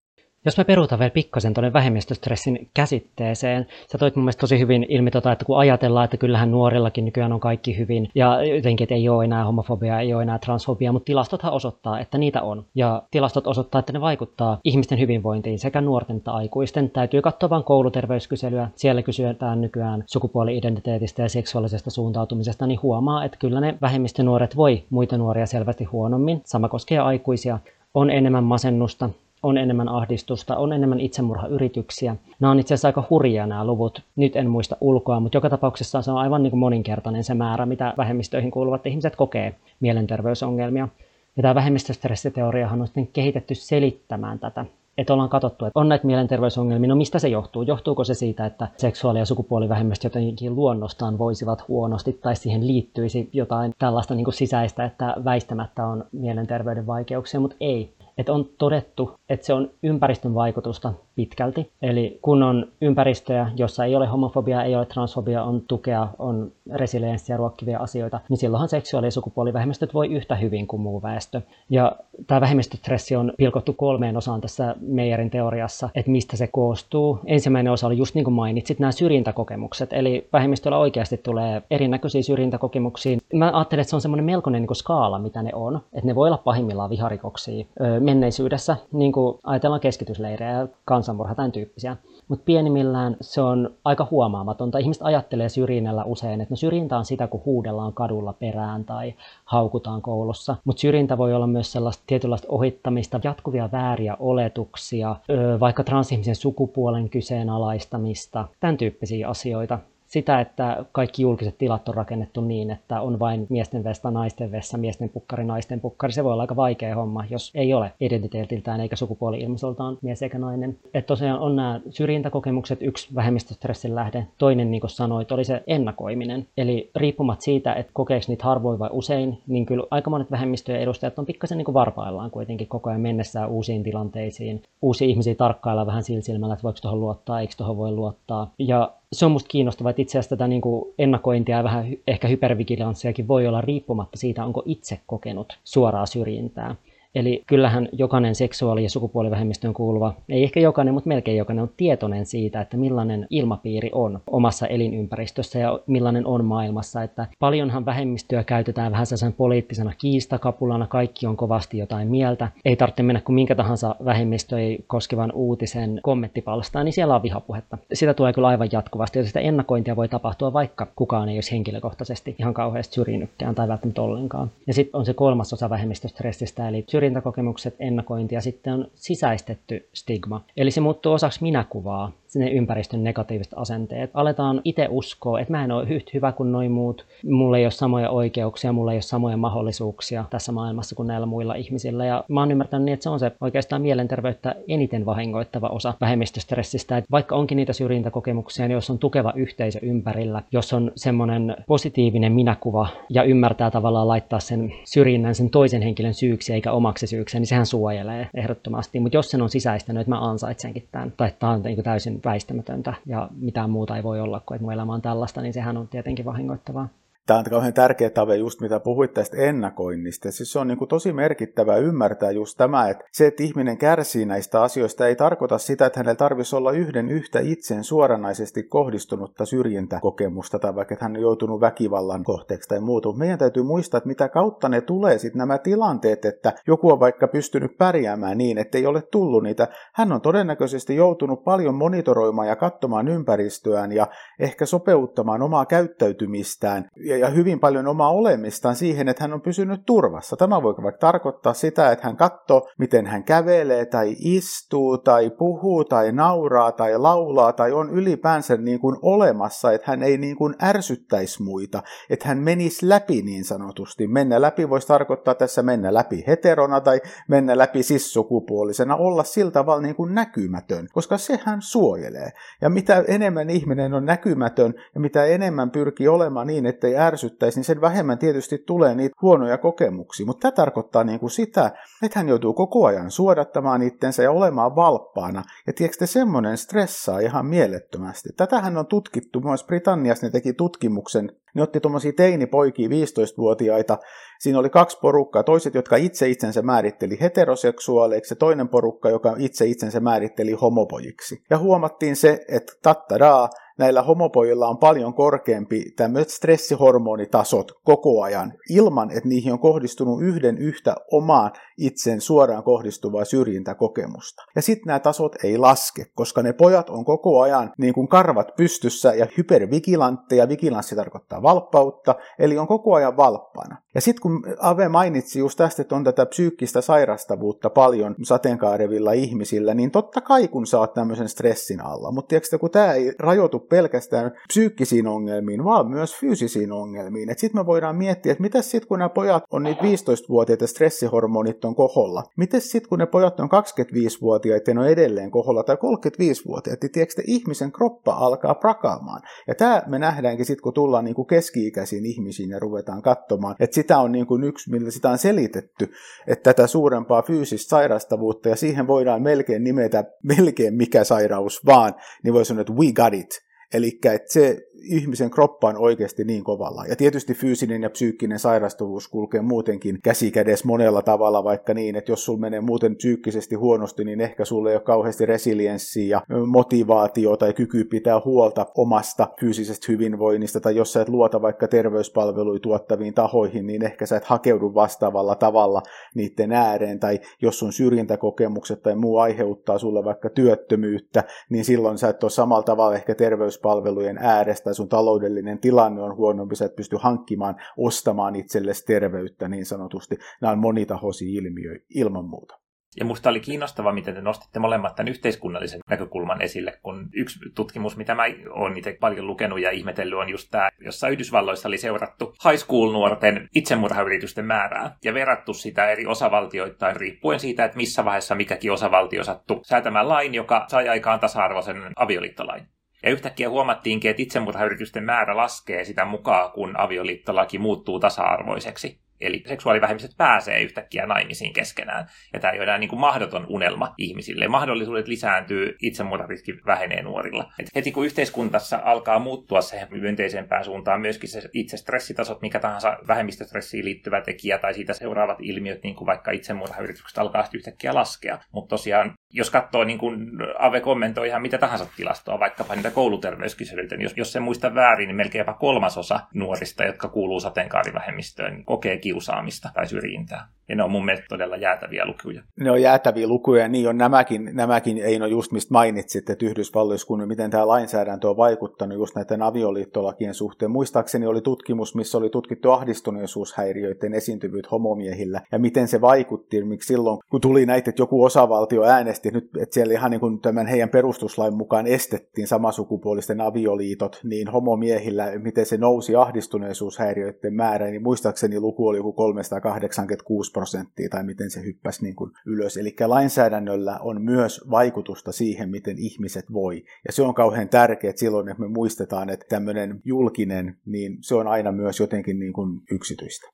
Jos mä peruutan vielä pikkasen tuonne vähemmistöstressin käsitteeseen, sä toit mun mielestä tosi hyvin ilmi tota, että kun ajatellaan, että kyllähän nuorillakin nykyään on kaikki hyvin, ja jotenkin, että ei ole enää homofobiaa, ei ole enää transfobiaa, mutta tilastothan osoittaa, että niitä on. Ja tilastot osoittaa, että ne vaikuttaa ihmisten hyvinvointiin sekä nuorten että aikuisten. Täytyy katsoa vaan kouluterveyskyselyä, siellä kysytään nykyään sukupuoli-identiteetistä ja seksuaalisesta suuntautumisesta, niin huomaa, että kyllä ne vähemmistönuoret voi muita nuoria selvästi huonommin. Sama koskee aikuisia, on enemmän masennusta, on enemmän ahdistusta, on enemmän itsemurhayrityksiä. Nämä on itse asiassa aika hurjia nämä luvut. Nyt en muista ulkoa, mutta joka tapauksessa se on aivan niin kuin moninkertainen se määrä, mitä vähemmistöihin kuuluvat ihmiset kokee mielenterveysongelmia. Ja tämä vähemmistöstressiteoriahan on sitten kehitetty selittämään tätä. Että ollaan katsottu, että on näitä mielenterveysongelmia, no mistä se johtuu? Johtuuko se siitä, että seksuaali- ja sukupuolivähemmistö jotenkin luonnostaan voisivat huonosti tai siihen liittyisi jotain tällaista niin kuin sisäistä, että väistämättä on mielenterveyden vaikeuksia, mutta ei. Että on todettu, että se on ympäristön vaikutusta pitkälti. Eli kun on ympäristöä, jossa ei ole homofobiaa, ei ole transfobiaa, on tukea, on resilienssiä ruokkivia asioita, niin silloinhan seksuaali- ja sukupuolivähemmistöt voi yhtä hyvin kuin muu väestö. Ja tämä vähemmistöstressi on pilkottu kolmeen osaan tässä Meijerin teoriassa, että mistä se koostuu. Ensimmäinen osa oli just niin kuin mainitsit, nämä syrjintäkokemukset. Eli vähemmistöllä oikeasti tulee erinäköisiä syrjintäkokemuksia. Mä ajattelen, että se on semmoinen melkoinen niin kuin skaala, mitä ne on. Että ne voi olla pahimmillaan viharikoksia. Menneisyydessä, niin kuin ajatellaan keskitysleirejä, kansanmurha, tämän tyyppisiä. Mutta pienimmillään se on aika huomaamatonta. Ihmiset ajattelee syrjinnällä usein, että no syrjintä on sitä, kun huudellaan kadulla perään tai haukutaan koulussa. Mutta syrjintä voi olla myös sellaista tietynlaista ohittamista, jatkuvia vääriä oletuksia, vaikka transihmisen sukupuolen kyseenalaistamista, tämän tyyppisiä asioita. Sitä, että kaikki julkiset tilat on rakennettu niin, että on vain miesten vessa, naisten vessa, miesten pukkari, naisten pukkari. Se voi olla aika vaikea homma, jos ei ole identiteetiltään eikä sukupuoli-ilmaisultaan mies eikä nainen. Että tosiaan on nämä syrjintäkokemukset, yksi vähemmistöstressin lähde. Toinen, niin kuin sanoit, oli se ennakoiminen. Eli riippumatta siitä, että kokeeko niitä harvoin vai usein, niin kyllä aika monet vähemmistöjen edustajat on pikkasen niin kuin varpaillaan kuitenkin koko ajan mennessään uusiin tilanteisiin. Uusia ihmisiä tarkkaillaan vähän sillä silmällä, että voiko tuohon luottaa, eikö tuohon voi luottaa. Ja se on musta kiinnostavaa, että itse asiassa tätä niin kuin ennakointia ja vähän ehkä hypervigilanssiakin voi olla riippumatta siitä, onko itse kokenut suoraa syrjintää. Eli kyllähän jokainen seksuaali- ja sukupuolivähemmistöön kuuluva, ei ehkä jokainen, mutta melkein jokainen on tietoinen siitä, että millainen ilmapiiri on omassa elinympäristössä ja millainen on maailmassa. Että paljonhan vähemmistöä käytetään vähän sellaisen poliittisena kiistakapulana, kaikki on kovasti jotain mieltä. Ei tarvitse mennä kuin minkä tahansa vähemmistöä koskevan uutisen kommenttipalstaan, niin siellä on vihapuhetta. Sitä tulee kyllä aivan jatkuvasti, ja sitä ennakointia voi tapahtua, vaikka kukaan ei olisi henkilökohtaisesti ihan kauheasti syrjinytkään tai välttämättä ollenkaan. Ja sitten on se kolmas osa vähemmistöstressistä, eli syrjintäkokemukset, ennakointi ja sitten on sisäistetty stigma. Eli se muuttuu osaksi minäkuvaa, ne ympäristön negatiiviset asenteet. Aletaan itse uskoa, että mä en ole yhtä hyvä kuin noi muut, mulla ei ole samoja oikeuksia, mulla ei ole samoja mahdollisuuksia tässä maailmassa kuin näillä muilla ihmisillä. Ja mä oon ymmärtänyt niin, että se on se oikeastaan mielenterveyttä eniten vahingoittava osa vähemmistöstressistä. Että vaikka onkin niitä syrjintäkokemuksia, niin jos on tukeva yhteisö ympärillä, jos on semmoinen positiivinen minäkuva ja ymmärtää tavallaan laittaa sen syrjinnän sen toisen henkilön syyksi eikä omaksi syyksi, niin sehän suojelee ehdottomasti. Mutta jos sen on sisäistänyt, että mä ansaitsenkin tämän, tai tämä on niin täysin väistämätöntä ja mitään muuta ei voi olla kuin, että mun elämä on tällaista, niin sehän on tietenkin vahingoittavaa. Tämä on kauhean tärkeä tave, just mitä puhuit tästä ennakoinnista. Siis se on niin kuin tosi merkittävää ymmärtää just tämä, että se, että ihminen kärsii näistä asioista, ei tarkoita sitä, että hänellä tarvitsisi olla yhden yhtä itseen suoranaisesti kohdistunutta syrjintäkokemusta tai vaikka, että hän on joutunut väkivallan kohteeksi tai muuta. Meidän täytyy muistaa, että mitä kautta ne tulee sitten nämä tilanteet, että joku on vaikka pystynyt pärjäämään niin, että ei ole tullut niitä. Hän on todennäköisesti joutunut paljon monitoroimaan ja katsomaan ympäristöään ja ehkä sopeuttamaan omaa käyttäytymistään ja hyvin paljon omaa olemistaan siihen, että hän on pysynyt turvassa. Tämä voi vaikka tarkoittaa sitä, että hän katsoo, miten hän kävelee tai istuu tai puhuu tai nauraa tai laulaa tai on ylipäänsä niin kuin olemassa, että hän ei niin kuin ärsyttäisi muita, että hän menisi läpi niin sanotusti. Mennä läpi voisi tarkoittaa tässä mennä läpi heterona tai mennä läpi sissukupuolisena, olla sillä tavalla niin kuin näkymätön, koska sehän suojelee. Ja mitä enemmän ihminen on näkymätön ja mitä enemmän pyrkii olemaan niin, että ei ärsyttäisi, niin sen vähemmän tietysti tulee niitä huonoja kokemuksia. Mutta tämä tarkoittaa niin kuin sitä, että hän joutuu koko ajan suodattamaan itsensä ja olemaan valppaana. Ja tiedätkö te, semmoinen stressaa ihan mielettömästi. Tätähän on tutkittu. Myös Britanniassa ne teki tutkimuksen. Ne otti tuommoisia teinipoikia, viisitoistavuotiaita. Siinä oli kaksi porukkaa. Toiset, jotka itse itsensä määritteli heteroseksuaaleiksi, ja toinen porukka, joka itse itsensä määritteli homopojiksi. Ja huomattiin se, että tattadaa, näillä homopojilla on paljon korkeampi tämmöiset stressihormonitasot koko ajan, ilman että niihin on kohdistunut yhden yhtä omaan itsen suoraan kohdistuvaa syrjintäkokemusta. Ja sitten nämä tasot ei laske, koska ne pojat on koko ajan niin kuin karvat pystyssä ja hypervigilantteja, vigilanssi tarkoittaa valppautta, eli on koko ajan valppaana. Ja sitten kun Ave mainitsi just tästä, että on tätä psyykkistä sairastavuutta paljon sateenkaarevilla ihmisillä, niin totta kai kun sä oot tämmöisen stressin alla, mutta tiedätkö, kun tämä ei rajoitu pelkästään psyykkisiin ongelmiin, vaan myös fyysisiin ongelmiin. Sitten me voidaan miettiä, että mitäs sitten kun nämä pojat on niitä viisitoistavuotiaita, stressihormonit on koholla. Mitäs sitten kun ne pojat on kaksikymmentäviisivuotiaita ja ne on edelleen koholla tai kolmekymmentäviisivuotiaita, niin tiedätkö, ihmisen kroppa alkaa prakaamaan. Ja tämä me nähdäänkin sitten, kun tullaan niinku keski-ikäisiin ihmisiin ja ruvetaan katsomaan, että sitä on niinku yksi, millä sitä on selitetty, että tätä suurempaa fyysistä sairastavuutta ja siihen voidaan melkein nimetä melkein mikä sairaus vaan, niin voi sanoa, että we got it. Eli että se ihmisen kroppa on oikeasti niin kovalla. Ja tietysti fyysinen ja psyykkinen sairastuvuus kulkee muutenkin käsikädessä monella tavalla, vaikka niin, että jos sulla menee muuten psyykkisesti huonosti, niin ehkä sulla ei ole kauheasti resilienssiä ja motivaatiota ja kyky pitää huolta omasta fyysisestä hyvinvoinnista, tai jos sä et luota vaikka terveyspalveluja tuottaviin tahoihin, niin ehkä sä et hakeudu vastaavalla tavalla niiden ääreen, tai jos sun syrjintäkokemukset tai muu aiheuttaa sulle vaikka työttömyyttä, niin silloin sä et ole samalla tavalla ehkä terveyspalvelujen äärestä, sun taloudellinen tilanne on huonompi, sä et pysty hankkimaan, ostamaan itsellesi terveyttä niin sanotusti. Nämä on monitahoisia ilmiöitä ilman muuta. Ja musta oli kiinnostavaa, miten te nostitte molemmat tämän yhteiskunnallisen näkökulman esille, kun yksi tutkimus, mitä mä oon itse paljon lukenut ja ihmetellyt, on just tämä, jossa Yhdysvalloissa oli seurattu high school-nuorten itsemurhayritysten määrää ja verrattu sitä eri osavaltioittain riippuen siitä, että missä vaiheessa mikäkin osavaltio sattui säätämään lain, joka sai aikaan tasa-arvoisen avioliittolain. Ja yhtäkkiä huomattiinkin, että itsemurhayritysten määrä laskee sitä mukaan, kun avioliittolaki muuttuu tasa-arvoiseksi. Eli seksuaalivähemmistöt pääsee yhtäkkiä naimisiin keskenään. Ja tämä ei ole niin kuin mahdoton unelma ihmisille. Mahdollisuudet lisääntyy, itsemurhariski vähenee nuorilla. Et heti kun yhteiskunnassa alkaa muuttua se myönteisempään suuntaan myöskin se itse stressitasot, mikä tahansa vähemmistöstressiin liittyvä tekijä tai siitä seuraavat ilmiöt, niin kuin vaikka itsemurhayritykset alkaa yhtäkkiä laskea. Mutta tosiaan, jos katsoo, niin kuin Ave kommentoi ihan mitä tahansa tilastoa, vaikkapa niitä kouluterveyskyselyitä, niin jos, jos en muista väärin, niin melkeinpä kolmasosa nuorista, jotka kuuluu sateenkaarivähemmistöön, niin kokee kiusaamista tai syrjintää. Ja ne on mun mielestä todella jäätäviä lukuja. Ne on jäätäviä lukuja, niin on nämäkin, nämäkin Eino, just mistä mainitsit, että Yhdysvalloissa, kun miten tämä lainsäädäntö on vaikuttanut just näiden avioliittolakien suhteen. Muistaakseni oli tutkimus, missä oli tutkittu ahdistuneisuushäiriöiden esiintyvyyttä homomiehillä, ja miten se vaikutti, miksi silloin, kun tuli näitä, että joku osavaltio äänesti, nyt, että siellä ihan niin kuin tämän heidän perustuslain mukaan estettiin samasukupuolisten avioliitot, niin homomiehillä, miten se nousi ahdistuneisuushäiriöiden määrä, niin muistaakseni luku oli joku kolmesataakahdeksankymmentäkuusi prosenttia tai miten se hyppäsi niin kuin ylös. Eli lainsäädännöllä on myös vaikutusta siihen, miten ihmiset voi. Ja se on kauhean tärkeää silloin, että me muistetaan, että tämmöinen julkinen, niin se on aina myös jotenkin niin kuin yksityistä.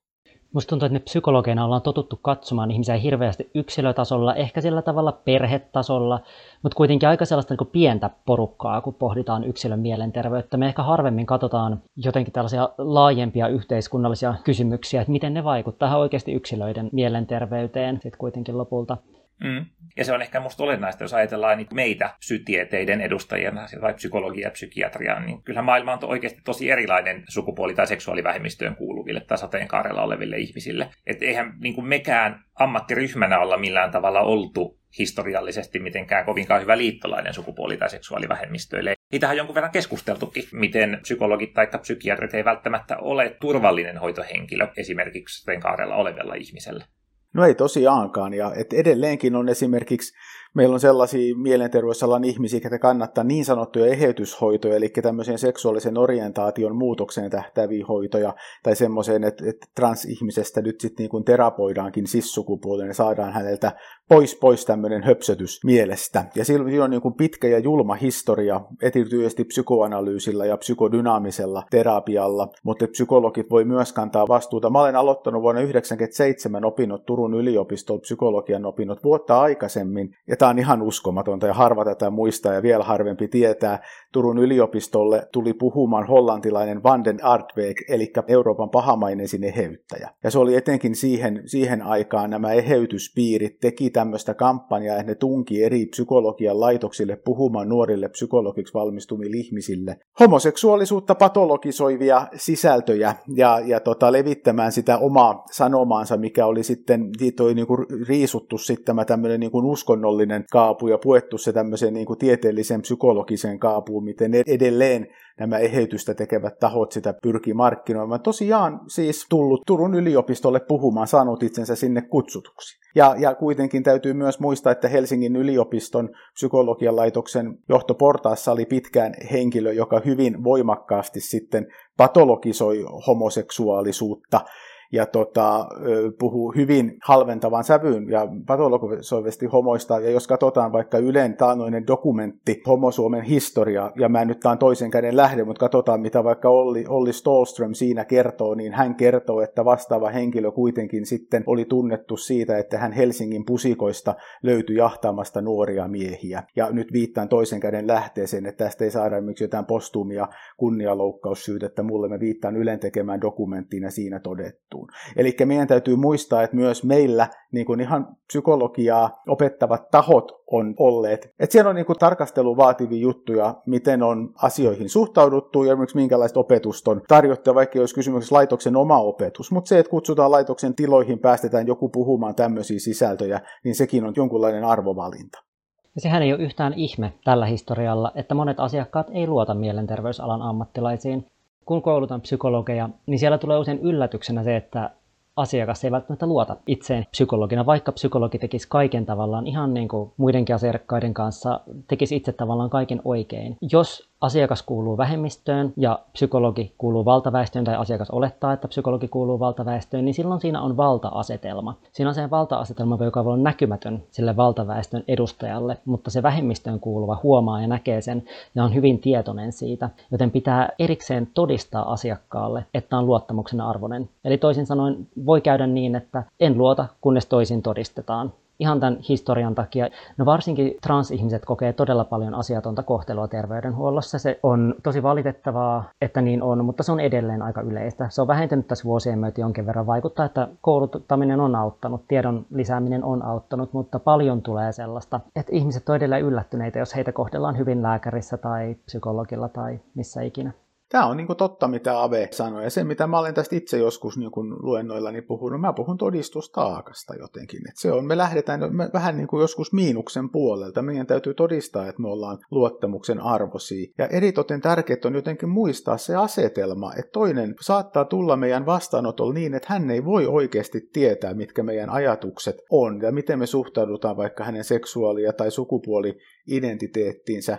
Musta tuntuu, että me psykologeina ollaan totuttu katsomaan ihmisiä hirveästi yksilötasolla, ehkä sillä tavalla perhetasolla, mutta kuitenkin aika sellaista niin kuin pientä porukkaa, kun pohditaan yksilön mielenterveyttä. Me ehkä harvemmin katsotaan jotenkin tällaisia laajempia yhteiskunnallisia kysymyksiä, että miten ne vaikuttaa oikeasti yksilöiden mielenterveyteen sitten kuitenkin lopulta. Mm. Ja se on ehkä musta olennaista, jos ajatellaan niin meitä sytieteiden edustajana, vai psykologia ja psykiatriaa, niin kyllähän maailma on oikeasti tosi erilainen sukupuoli- tai seksuaalivähemmistöön kuuluville tai sateenkaarella oleville ihmisille. Että eihän niin mekään ammattiryhmänä olla millään tavalla oltu historiallisesti mitenkään kovinkaan hyvä liittolainen sukupuoli- tai seksuaalivähemmistöille. Niitähän on jonkun verran keskusteltukin, miten psykologit tai psykiatrit ei välttämättä ole turvallinen hoitohenkilö esimerkiksi sateenkaarella olevilla ihmisellä. No ei tosiaankaan, ja et edelleenkin on esimerkiksi, meillä on sellaisia mielenterveysalan ihmisiä, jotka kannattaa niin sanottuja eheytyshoitoja, eli tämmöiseen seksuaalisen orientaation muutokseen tähtääviä hoitoja, tai semmoiseen, että, että transihmisestä nyt sitten niin kuin terapoidaankin sissukupuolelle, ja saadaan häneltä pois pois tämmöinen höpsötys mielestä. Ja silloin on niin kuin pitkä ja julma historia, erityisesti psykoanalyysillä ja psykodynaamisella terapialla, mutta psykologit voi myös kantaa vastuuta. Mä olen aloittanut vuonna yhdeksänkymmentäseitsemän opinnot Turun yliopistolla, psykologian opinnot vuotta aikaisemmin, ja tämä on ihan uskomatonta, ja harva tätä muistaa, ja vielä harvempi tietää. Turun yliopistolle tuli puhumaan hollantilainen Vanden Artweg, eli Euroopan pahamaineisin eheyttäjä. Ja se oli etenkin siihen, siihen aikaan nämä eheytyspiirit teki tämmöistä kampanjaa, että ne tunki eri psykologian laitoksille puhumaan nuorille psykologiksi valmistumille ihmisille homoseksuaalisuutta patologisoivia sisältöjä, ja, ja tota, levittämään sitä omaa sanomaansa, mikä oli sitten, siitä oli niinku riisuttu sitten tämä tämmöinen niinku uskonnollinen kaapu ja puettu se tämmöiseen niin kuin tieteelliseen psykologiseen kaapuun, miten edelleen nämä eheytystä tekevät tahot sitä pyrkii markkinoimaan. Tosiaan siis tullut Turun yliopistolle puhumaan, saanut itsensä sinne kutsutuksi. Ja, ja kuitenkin täytyy myös muistaa, että Helsingin yliopiston psykologian laitoksen johtoportaassa oli pitkään henkilö, joka hyvin voimakkaasti sitten patologisoi homoseksuaalisuutta. Ja tota, puhuu hyvin halventavan sävyyn ja patologisoivasti homoista. Ja jos katsotaan vaikka Ylen taanoinen dokumentti Homosuomen historia, ja mä en nyt taan toisen käden lähde, mutta katsotaan mitä vaikka Olli, Olli Stolström siinä kertoo, niin hän kertoo, että vastaava henkilö kuitenkin sitten oli tunnettu siitä, että hän Helsingin pusikoista löytyi jahtaamasta nuoria miehiä. Ja nyt viittaan toisen käden lähteeseen, että tästä ei saada miksi jotain postuumia kunnianloukkaussyytettä mulle. Mä viittaan Ylen tekemään dokumenttiin ja siinä todettu. Eli meidän täytyy muistaa, että myös meillä niin kuin ihan psykologiaa opettavat tahot on olleet. Että siellä on niin kuin tarkastelua vaativia juttuja, miten on asioihin suhtauduttu ja esimerkiksi minkälaista opetusta on tarjottu, vaikka jos kysymyksessä laitoksen oma opetus. Mutta se, että kutsutaan laitoksen tiloihin, päästetään joku puhumaan tämmöisiä sisältöjä, niin sekin on jonkunlainen arvovalinta. Ja sehän ei ole yhtään ihme tällä historialla, että monet asiakkaat ei luota mielenterveysalan ammattilaisiin. Kun koulutan psykologeja, niin siellä tulee usein yllätyksenä se, että asiakas ei välttämättä luota itseen psykologina, vaikka psykologi tekisi kaiken tavallaan ihan niin kuin muidenkin asiakkaiden kanssa, tekisi itse tavallaan kaiken oikein. Jos asiakas kuuluu vähemmistöön ja psykologi kuuluu valtaväestöön tai asiakas olettaa, että psykologi kuuluu valtaväestöön, niin silloin siinä on valta-asetelma. Siinä on se valta-asetelma, joka voi olla näkymätön sille valtaväestön edustajalle, mutta se vähemmistöön kuuluva huomaa ja näkee sen ja on hyvin tietoinen siitä, joten pitää erikseen todistaa asiakkaalle, että on luottamuksen arvoinen. Eli toisin sanoen voi käydä niin, että en luota, kunnes toisin todistetaan. Ihan tämän historian takia. No varsinkin transihmiset kokee todella paljon asiatonta kohtelua terveydenhuollossa. Se on tosi valitettavaa, että niin on, mutta se on edelleen aika yleistä. Se on vähentynyt tässä vuosien myötä jonkin verran. Vaikuttaa, että kouluttaminen on auttanut, tiedon lisääminen on auttanut, mutta paljon tulee sellaista, että ihmiset on edelleen yllättyneitä, jos heitä kohdellaan hyvin lääkärissä tai psykologilla tai missä ikinä. Tämä on niin kuin totta, mitä Ave sanoi, ja se, mitä mä olen tästä itse joskus niin kuin luennoillani puhunut, mä puhun todistustaakasta jotenkin. Että se on, me lähdetään me vähän niin kuin joskus miinuksen puolelta, meidän täytyy todistaa, että me ollaan luottamuksen arvoisia. Ja eritoten tärkeää on jotenkin muistaa se asetelma, että toinen saattaa tulla meidän vastaanotolla niin, että hän ei voi oikeasti tietää, mitkä meidän ajatukset on, ja miten me suhtaudutaan vaikka hänen seksuaalia tai sukupuoli-identiteettiinsä.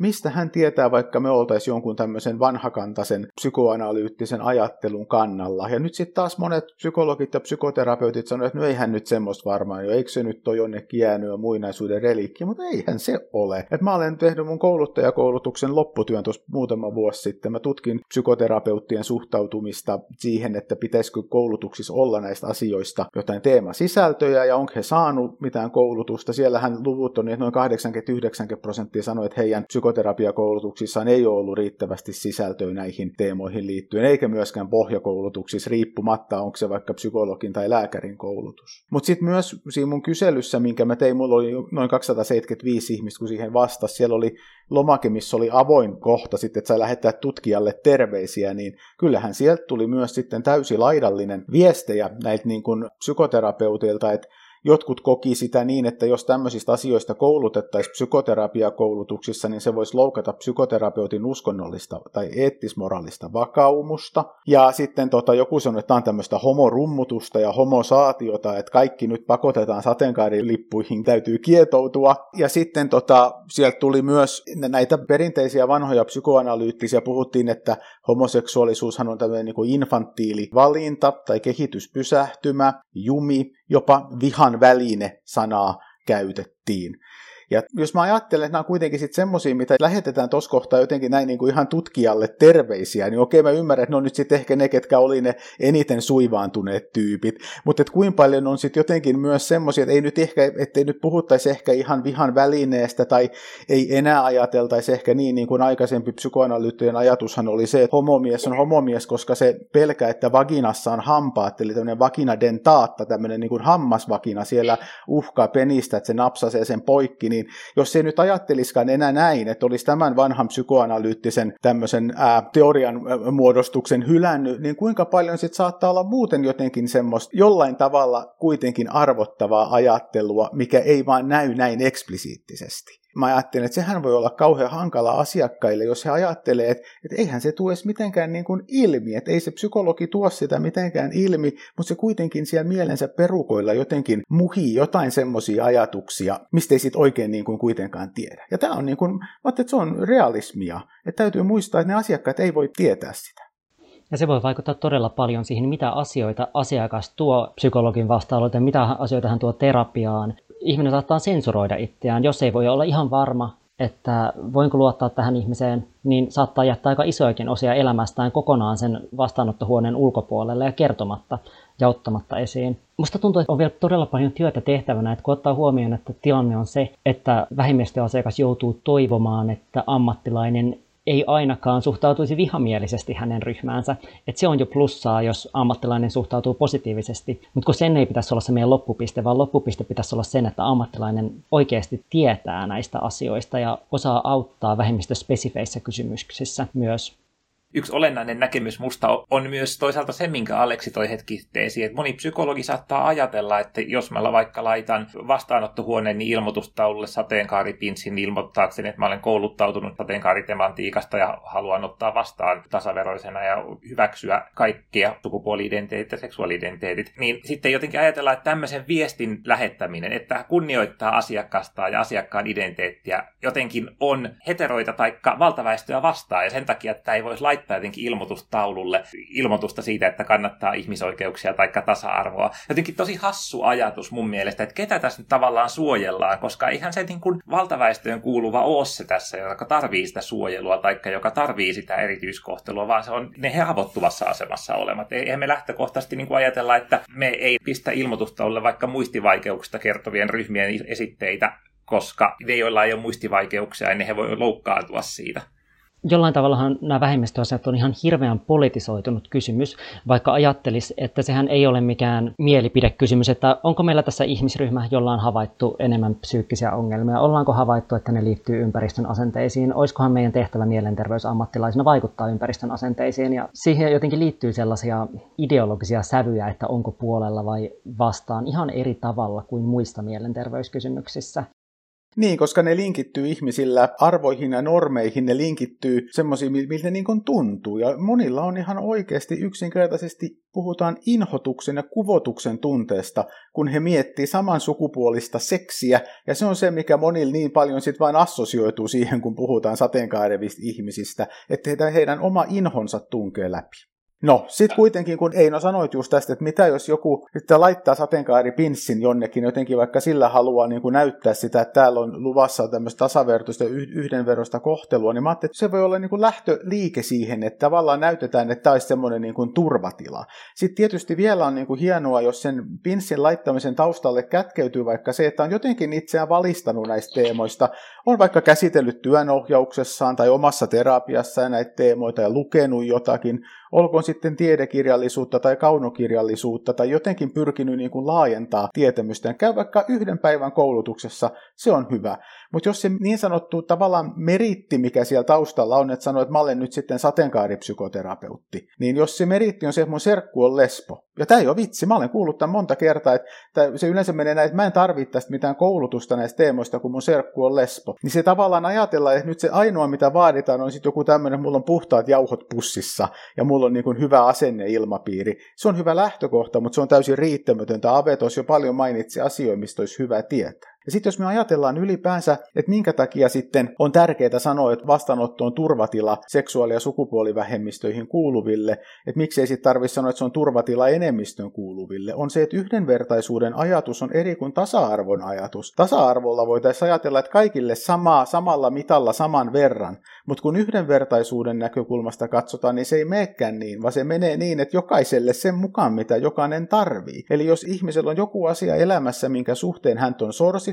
Mistä hän tietää, vaikka me oltaisiin jonkun tämmöisen vanhakantaisen psykoanalyyttisen ajattelun kannalla. Ja nyt sitten taas monet psykologit ja psykoterapeutit sanoo, että no eihän nyt semmoista varmaan jo, eikö se nyt ole jonnekin jäänyt ja muinaisuuden relikki, mutta eihän se ole. Et mä olen tehnyt mun kouluttajakoulutuksen lopputyön tuossa muutama vuosi sitten. Mä tutkin psykoterapeuttien suhtautumista siihen, että pitäisikö koulutuksissa olla näistä asioista jotain teemasisältöjä ja onko he saanut mitään koulutusta. Siellähän luvut on, että noin kahdeksankymmentä yhdeksänkymmentä prosenttia sanoo, että heidän psykoterapiakoulutuksissaan ei ole ollut riittävästi sisältöä näihin teemoihin liittyen, eikä myöskään pohjakoulutuksissa, riippumatta onko se vaikka psykologin tai lääkärin koulutus. Mutta sitten myös siinä mun kyselyssä, minkä mä tein, mulla oli noin kaksisataaseitsemänkymmentäviisi ihmistä, kun siihen vastasi, siellä oli lomake, missä oli avoin kohta sitten, että sai lähettää tutkijalle terveisiä, niin kyllähän sieltä tuli myös sitten täysilaidallinen viestejä näiltä niin kuin psykoterapeuteilta, että jotkut koki sitä niin, että jos tämmöisistä asioista koulutettaisiin psykoterapiakoulutuksissa, niin se voisi loukata psykoterapeutin uskonnollista tai eettismoraalista vakaumusta. Ja sitten tota, joku sanoi, että tämä on tämmöistä homorummutusta ja homosaatiota, että kaikki nyt pakotetaan sateenkaarilippuihin, täytyy kietoutua. Ja sitten tota, sieltä tuli myös näitä perinteisiä vanhoja psykoanalyyttisiä, puhuttiin, että homoseksuaalisuushan on tämmöinen niin kuin infantiili valinta tai kehityspysähtymä, jumi, jopa vihan väline-sanaa käytettiin. Ja jos mä ajattelen, että nämä on kuitenkin sitten semmoisia, mitä lähetetään tuossa kohtaa jotenkin näin niin kuin ihan tutkijalle terveisiä, niin okei mä ymmärrän, että ne on nyt sitten ehkä ne, ketkä oli ne eniten suivaantuneet tyypit, mutta että kuinka paljon on sitten jotenkin myös semmoisia, että ei nyt ehkä, ettei nyt puhuttaisi ehkä ihan vihan välineestä tai ei enää ajateltaisi ehkä niin, niin kuin aikaisempi psykoanalyyttien ajatushan oli se, että homomies on homomies, koska se pelkää, että vaginassa on hampaat, eli tämmöinen vagina dentaatta, tämmöinen niin kuin hammasvagina siellä uhkaa penistä, että se napsasee sen poikki, niin Niin jos ei nyt ajatteliskaan enää näin, että olisi tämän vanhan psykoanalyyttisen tämmöisen ää, teorian ää, muodostuksen hylännyt, niin kuinka paljon sitten saattaa olla muuten jotenkin semmoista jollain tavalla kuitenkin arvottavaa ajattelua, mikä ei vaan näy näin eksplisiittisesti. Mä ajattelen, että sehän voi olla kauhean hankala asiakkaille, jos he ajattelee, että, että eihän se tule edes mitenkään niin kuin ilmi, että ei se psykologi tuo sitä mitenkään ilmi, mutta se kuitenkin siellä mielensä perukoilla jotenkin muhii jotain semmoisia ajatuksia, mistä ei sit oikein niin kuin kuitenkaan tiedä. Ja tämä on niin kuin, mä ajattelin, että se on realismia, että täytyy muistaa, että ne asiakkaat ei voi tietää sitä. Ja se voi vaikuttaa todella paljon siihen, mitä asioita asiakas tuo psykologin vastaanotolle ja mitä asioita hän tuo terapiaan. Ihminen saattaa sensuroida itseään, jos ei voi olla ihan varma, että voinko luottaa tähän ihmiseen, niin saattaa jättää aika isoakin osia elämästään kokonaan sen vastaanottohuoneen ulkopuolelle ja kertomatta ja ottamatta esiin. Musta tuntuu, että on vielä todella paljon työtä tehtävänä, että kun ottaa huomioon, että tilanne on se, että vähemmistöasiakas joutuu toivomaan, että ammattilainen ei ainakaan suhtautuisi vihamielisesti hänen ryhmäänsä. Et se on jo plussaa, jos ammattilainen suhtautuu positiivisesti, mutta kun sen ei pitäisi olla se meidän loppupiste, vaan loppupiste pitäisi olla sen, että ammattilainen oikeasti tietää näistä asioista ja osaa auttaa vähemmistöspesifeissä kysymyksissä myös. Yksi olennainen näkemys musta on myös toisaalta se, minkä Aleksi toi hetki esiin, että moni psykologi saattaa ajatella, että jos mä vaikka laitan vastaanottohuoneeni ilmoitustaululle sateenkaaripinssin ilmoittaakseni, että mä olen kouluttautunut sateenkaaritematiikasta ja haluan ottaa vastaan tasaveroisena ja hyväksyä kaikkia sukupuoli-identiteetit ja seksuaali-identiteetit, niin sitten jotenkin ajatellaan, että tämmöisen viestin lähettäminen, että kunnioittaa asiakasta ja asiakkaan identiteettiä jotenkin on heteroita tai valtaväestöä vastaan ja sen takia, että ei voisi laittaa tai jotenkin ilmoitustaululle ilmoitusta siitä, että kannattaa ihmisoikeuksia tai tasa-arvoa. Jotenkin tosi hassu ajatus mun mielestä, että ketä tässä nyt tavallaan suojellaan, koska eihän se niin kuin valtaväestöön kuuluva ole se tässä, joka tarvii sitä suojelua tai joka tarvii sitä erityiskohtelua, vaan se on ne haavoittuvassa asemassa olemat. Eihän me lähtökohtaisesti niin kuin ajatella, että me ei pistä ilmoitustaululle vaikka muistivaikeuksista kertovien ryhmien esitteitä, koska ne, joilla ei ole muistivaikeuksia, niin he voi loukkaantua siitä. Jollain tavallahan nämä vähemmistöasiat on ihan hirveän politisoitunut kysymys, vaikka ajattelisi, että sehän ei ole mikään mielipidekysymys, että onko meillä tässä ihmisryhmä, jolla on havaittu enemmän psyykkisiä ongelmia, ollaanko havaittu, että ne liittyy ympäristön asenteisiin, olisikohan meidän tehtävä mielenterveysammattilaisena vaikuttaa ympäristön asenteisiin, ja siihen jotenkin liittyy sellaisia ideologisia sävyjä, että onko puolella vai vastaan ihan eri tavalla kuin muista mielenterveyskysymyksissä. Niin, koska ne linkittyy ihmisillä arvoihin ja normeihin, ne linkittyy semmoisiin, miltä ne niin kuin tuntuu. Ja monilla on ihan oikeasti yksinkertaisesti, puhutaan inhotuksen ja kuvotuksen tunteesta, kun he miettii saman sukupuolista seksiä. Ja se on se, mikä monilla niin paljon sitten vain assosioituu siihen, kun puhutaan sateenkaarevista ihmisistä, että heidän oma inhonsa tunkee läpi. No, sit kuitenkin, kun Eino sanoit just tästä, että mitä jos joku että laittaa sateenkaaripinssin jonnekin, jotenkin vaikka sillä haluaa niin kuin näyttää sitä, että täällä on luvassa tämmöistä tasavertoista ja yhdenveroista kohtelua, niin mä ajattelin, että se voi olla niin kuin lähtöliike siihen, että tavallaan näytetään, että tämä olisi semmoinen niin kuin turvatila. Sitten tietysti vielä on niin kuin hienoa, jos sen pinssin laittamisen taustalle kätkeytyy vaikka se, että on jotenkin itseään valistanut näistä teemoista, on vaikka käsitellyt työnohjauksessaan tai omassa terapiassaan näitä teemoita ja lukenut jotakin, olkoon sitten tiedekirjallisuutta tai kaunokirjallisuutta tai jotenkin pyrkinyt niin kuin laajentaa tietämystään. Käy vaikka yhden päivän koulutuksessa, se on hyvä. Mutta jos se niin sanottu tavallaan meriitti, mikä siellä taustalla on, että sanoo, että mä olen nyt sitten sateenkaaripsykoterapeutti, niin jos se meriitti on se, että mun serkku on lesbo. Ja tämä ei ole vitsi, mä olen kuullut tämän monta kertaa, että se yleensä menee näin, että mä en tarvitse tästä mitään koulutusta näistä teemoista, kun mun serkku on lesbo. Niin se tavallaan ajatellaan, että nyt se ainoa, mitä vaaditaan, on sitten joku tämmöinen, että mulla on puhtaat jauhot pussissa ja mulla on niin kuin hyvä asenneilmapiiri. Se on hyvä lähtökohta, mutta se on täysin riittämätöntä. Ave jo paljon mainitsi asioita, mistä olisi hyvä tietää. Ja sitten jos me ajatellaan ylipäänsä, että minkä takia sitten on tärkeää sanoa, että vastaanotto on turvatila seksuaali- ja sukupuolivähemmistöihin kuuluville, että miksei sitten tarvitse sanoa, että se on turvatila enemmistön kuuluville, on se, että yhdenvertaisuuden ajatus on eri kuin tasa-arvon ajatus. Tasa-arvolla voitaisiin ajatella, että kaikille samaa, samalla mitalla saman verran, mutta kun yhdenvertaisuuden näkökulmasta katsotaan, niin se ei menekään niin, vaan se menee niin, että jokaiselle sen mukaan, mitä jokainen tarvii. Eli jos ihmisellä on joku asia elämässä, minkä suhteen hän on sorsi,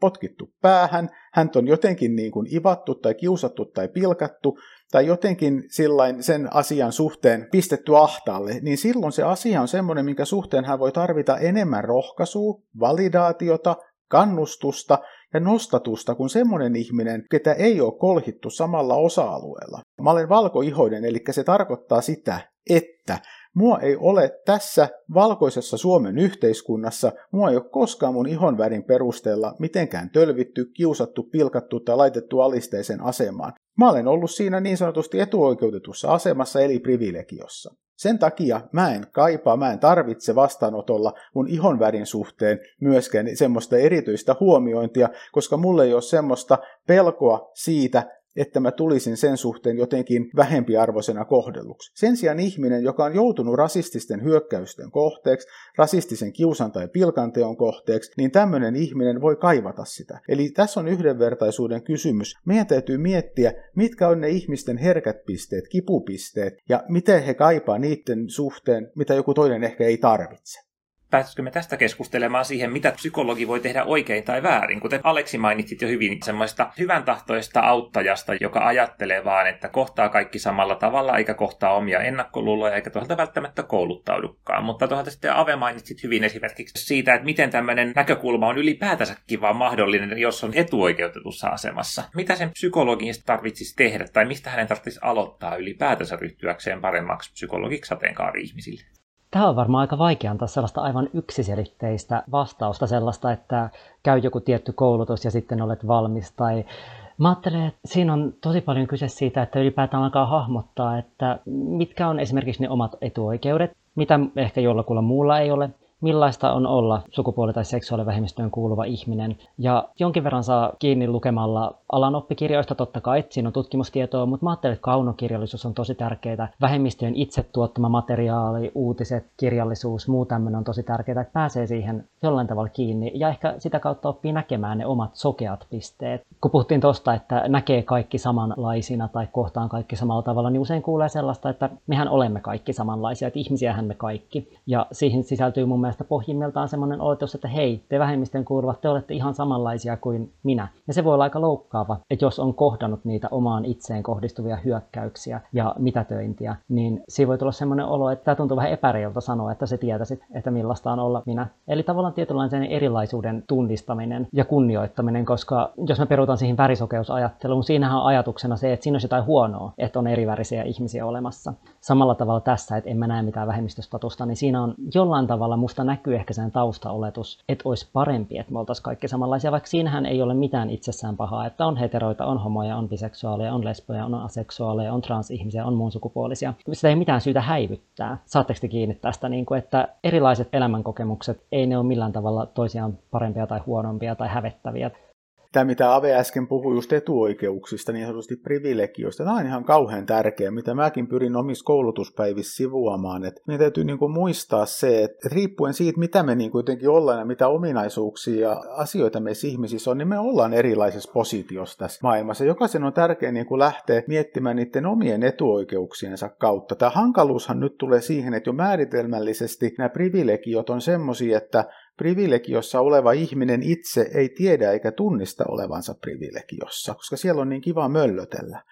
potkittu päähän, häntä on jotenkin niin kuin ivattu tai kiusattu tai pilkattu tai jotenkin sillain sen asian suhteen pistetty ahtaalle, niin silloin se asia on semmoinen, minkä suhteen hän voi tarvita enemmän rohkaisua, validaatiota, kannustusta ja nostatusta kuin semmoinen ihminen, ketä ei ole kolhittu samalla osa-alueella. Mä olen valkoihoinen, eli se tarkoittaa sitä, että mua ei ole tässä valkoisessa Suomen yhteiskunnassa, mua ei ole koskaan mun ihonvärin perusteella mitenkään tölvitty, kiusattu, pilkattu tai laitettu alisteisen asemaan. Mä olen ollut siinä niin sanotusti etuoikeutetussa asemassa eli privilegiossa. Sen takia mä en kaipaa, mä en tarvitse vastaanotolla mun ihonvärin suhteen myöskään semmoista erityistä huomiointia, koska mulla ei ole semmoista pelkoa siitä, että mä tulisin sen suhteen jotenkin vähempiarvoisena kohdelluksi. Sen sijaan ihminen, joka on joutunut rasististen hyökkäysten kohteeksi, rasistisen kiusan tai pilkanteon kohteeksi, niin tämmöinen ihminen voi kaivata sitä. Eli tässä on yhdenvertaisuuden kysymys. Meidän täytyy miettiä, mitkä on ne ihmisten herkät pisteet, kipupisteet, ja miten he kaipaa niiden suhteen, mitä joku toinen ehkä ei tarvitse. Pääsitkö me tästä keskustelemaan siihen, mitä psykologi voi tehdä oikein tai väärin? Kuten Aleksi mainitsit jo hyvin, semmoista hyvän tahtoista auttajasta, joka ajattelee vaan, että kohtaa kaikki samalla tavalla, eikä kohtaa omia ennakkoluuloja, eikä toisaalta välttämättä kouluttaudukaan. Mutta toisaalta sitten Ave mainitsit hyvin esimerkiksi siitä, että miten tämmöinen näkökulma on ylipäätänsäkin vaan mahdollinen, jos on etuoikeutetussa asemassa. Mitä sen psykologin tarvitsisi tehdä, tai mistä hänen tarvitsisi aloittaa ylipäätänsä ryhtyäkseen paremmaksi psykologiksi sateenkaari-ihmisille? Tämä on varmaan aika vaikea antaa sellaista aivan yksiselitteistä vastausta, sellaista, että käy joku tietty koulutus ja sitten olet valmis. Tai mä ajattelen, että siinä on tosi paljon kyse siitä, että ylipäätään alkaa hahmottaa, että mitkä on esimerkiksi ne omat etuoikeudet, mitä ehkä jollakulla muulla ei ole, millaista on olla sukupuoli- tai seksuaalivähemmistöön kuuluva ihminen. Ja jonkin verran saa kiinni lukemalla alan oppikirjoista, totta kai, siinä on tutkimustietoa, mutta mä ajattelen, että kaunokirjallisuus on tosi tärkeää. Vähemmistöjen itse tuottama materiaali, uutiset, kirjallisuus, muu tämmöinen on tosi tärkeää, että pääsee siihen jollain tavalla kiinni ja ehkä sitä kautta oppii näkemään ne omat sokeat pisteet. Kun puhuttiin tuosta, että näkee kaikki samanlaisina tai kohtaan kaikki samalla tavalla, niin usein kuulee sellaista, että mehän olemme kaikki samanlaisia, että ihmisiähän me kaikki. Ja siihen sisältyy mun mielestä pohjimmiltaan semmoinen oletus, että hei, te vähemmistön kuuluvat, te olette ihan samanlaisia kuin minä. Ja se voi olla aika loukkaava, että jos on kohdannut niitä omaan itseen kohdistuvia hyökkäyksiä ja mitätöintiä, niin siinä voi tulla semmoinen olo, että tämä tuntuu vähän epäreilta sanoa, että sä tietäisit, että millaista on olla minä. Eli tavallaan tietynlainen erilaisuuden tunnistaminen ja kunnioittaminen, koska jos me perutaan siihen värisokeusajatteluun, siinähän on ajatuksena se, että siinä on jotain huonoa, että on erivärisiä ihmisiä olemassa. Samalla tavalla tässä, että en mä näe mitään vähemmistöstatusta, niin siinä on jollain tavalla musta näkyy ehkä sen taustaoletus, että olisi parempi, että me oltaisiin kaikki samanlaisia, vaikka siinähän ei ole mitään itsessään pahaa, että on heteroita, on homoja, on biseksuaaleja, on lesboja, on aseksuaaleja, on transihmisiä, on muunsukupuolisia. Sitä ei mitään syytä häivyttää. Saatteko te kiinni tästä, että erilaiset elämänkokemukset, ei ne ole millään tavalla toisiaan parempia tai huonompia tai hävettäviä. Tämä, mitä Ave äsken puhui just etuoikeuksista, niin sanotusti privilegioista, tämä on ihan kauhean tärkeää, mitä mäkin pyrin omissa koulutuspäivissä sivuamaan. Että meidän täytyy niin kuin muistaa se, että riippuen siitä, mitä me niin kuitenkin ollaan ja mitä ominaisuuksia ja asioita meissä ihmisissä on, niin me ollaan erilaisessa positiossa tässä maailmassa. Jokaisen on tärkeää niin kuin lähteä miettimään niiden omien etuoikeuksiensa kautta. Tämä hankaluushan nyt tulee siihen, että jo määritelmällisesti nämä privilegiot on semmoisia, että privilegiossa oleva ihminen itse ei tiedä eikä tunnista olevansa privilegiossa, koska siellä on niin kiva möllötellä.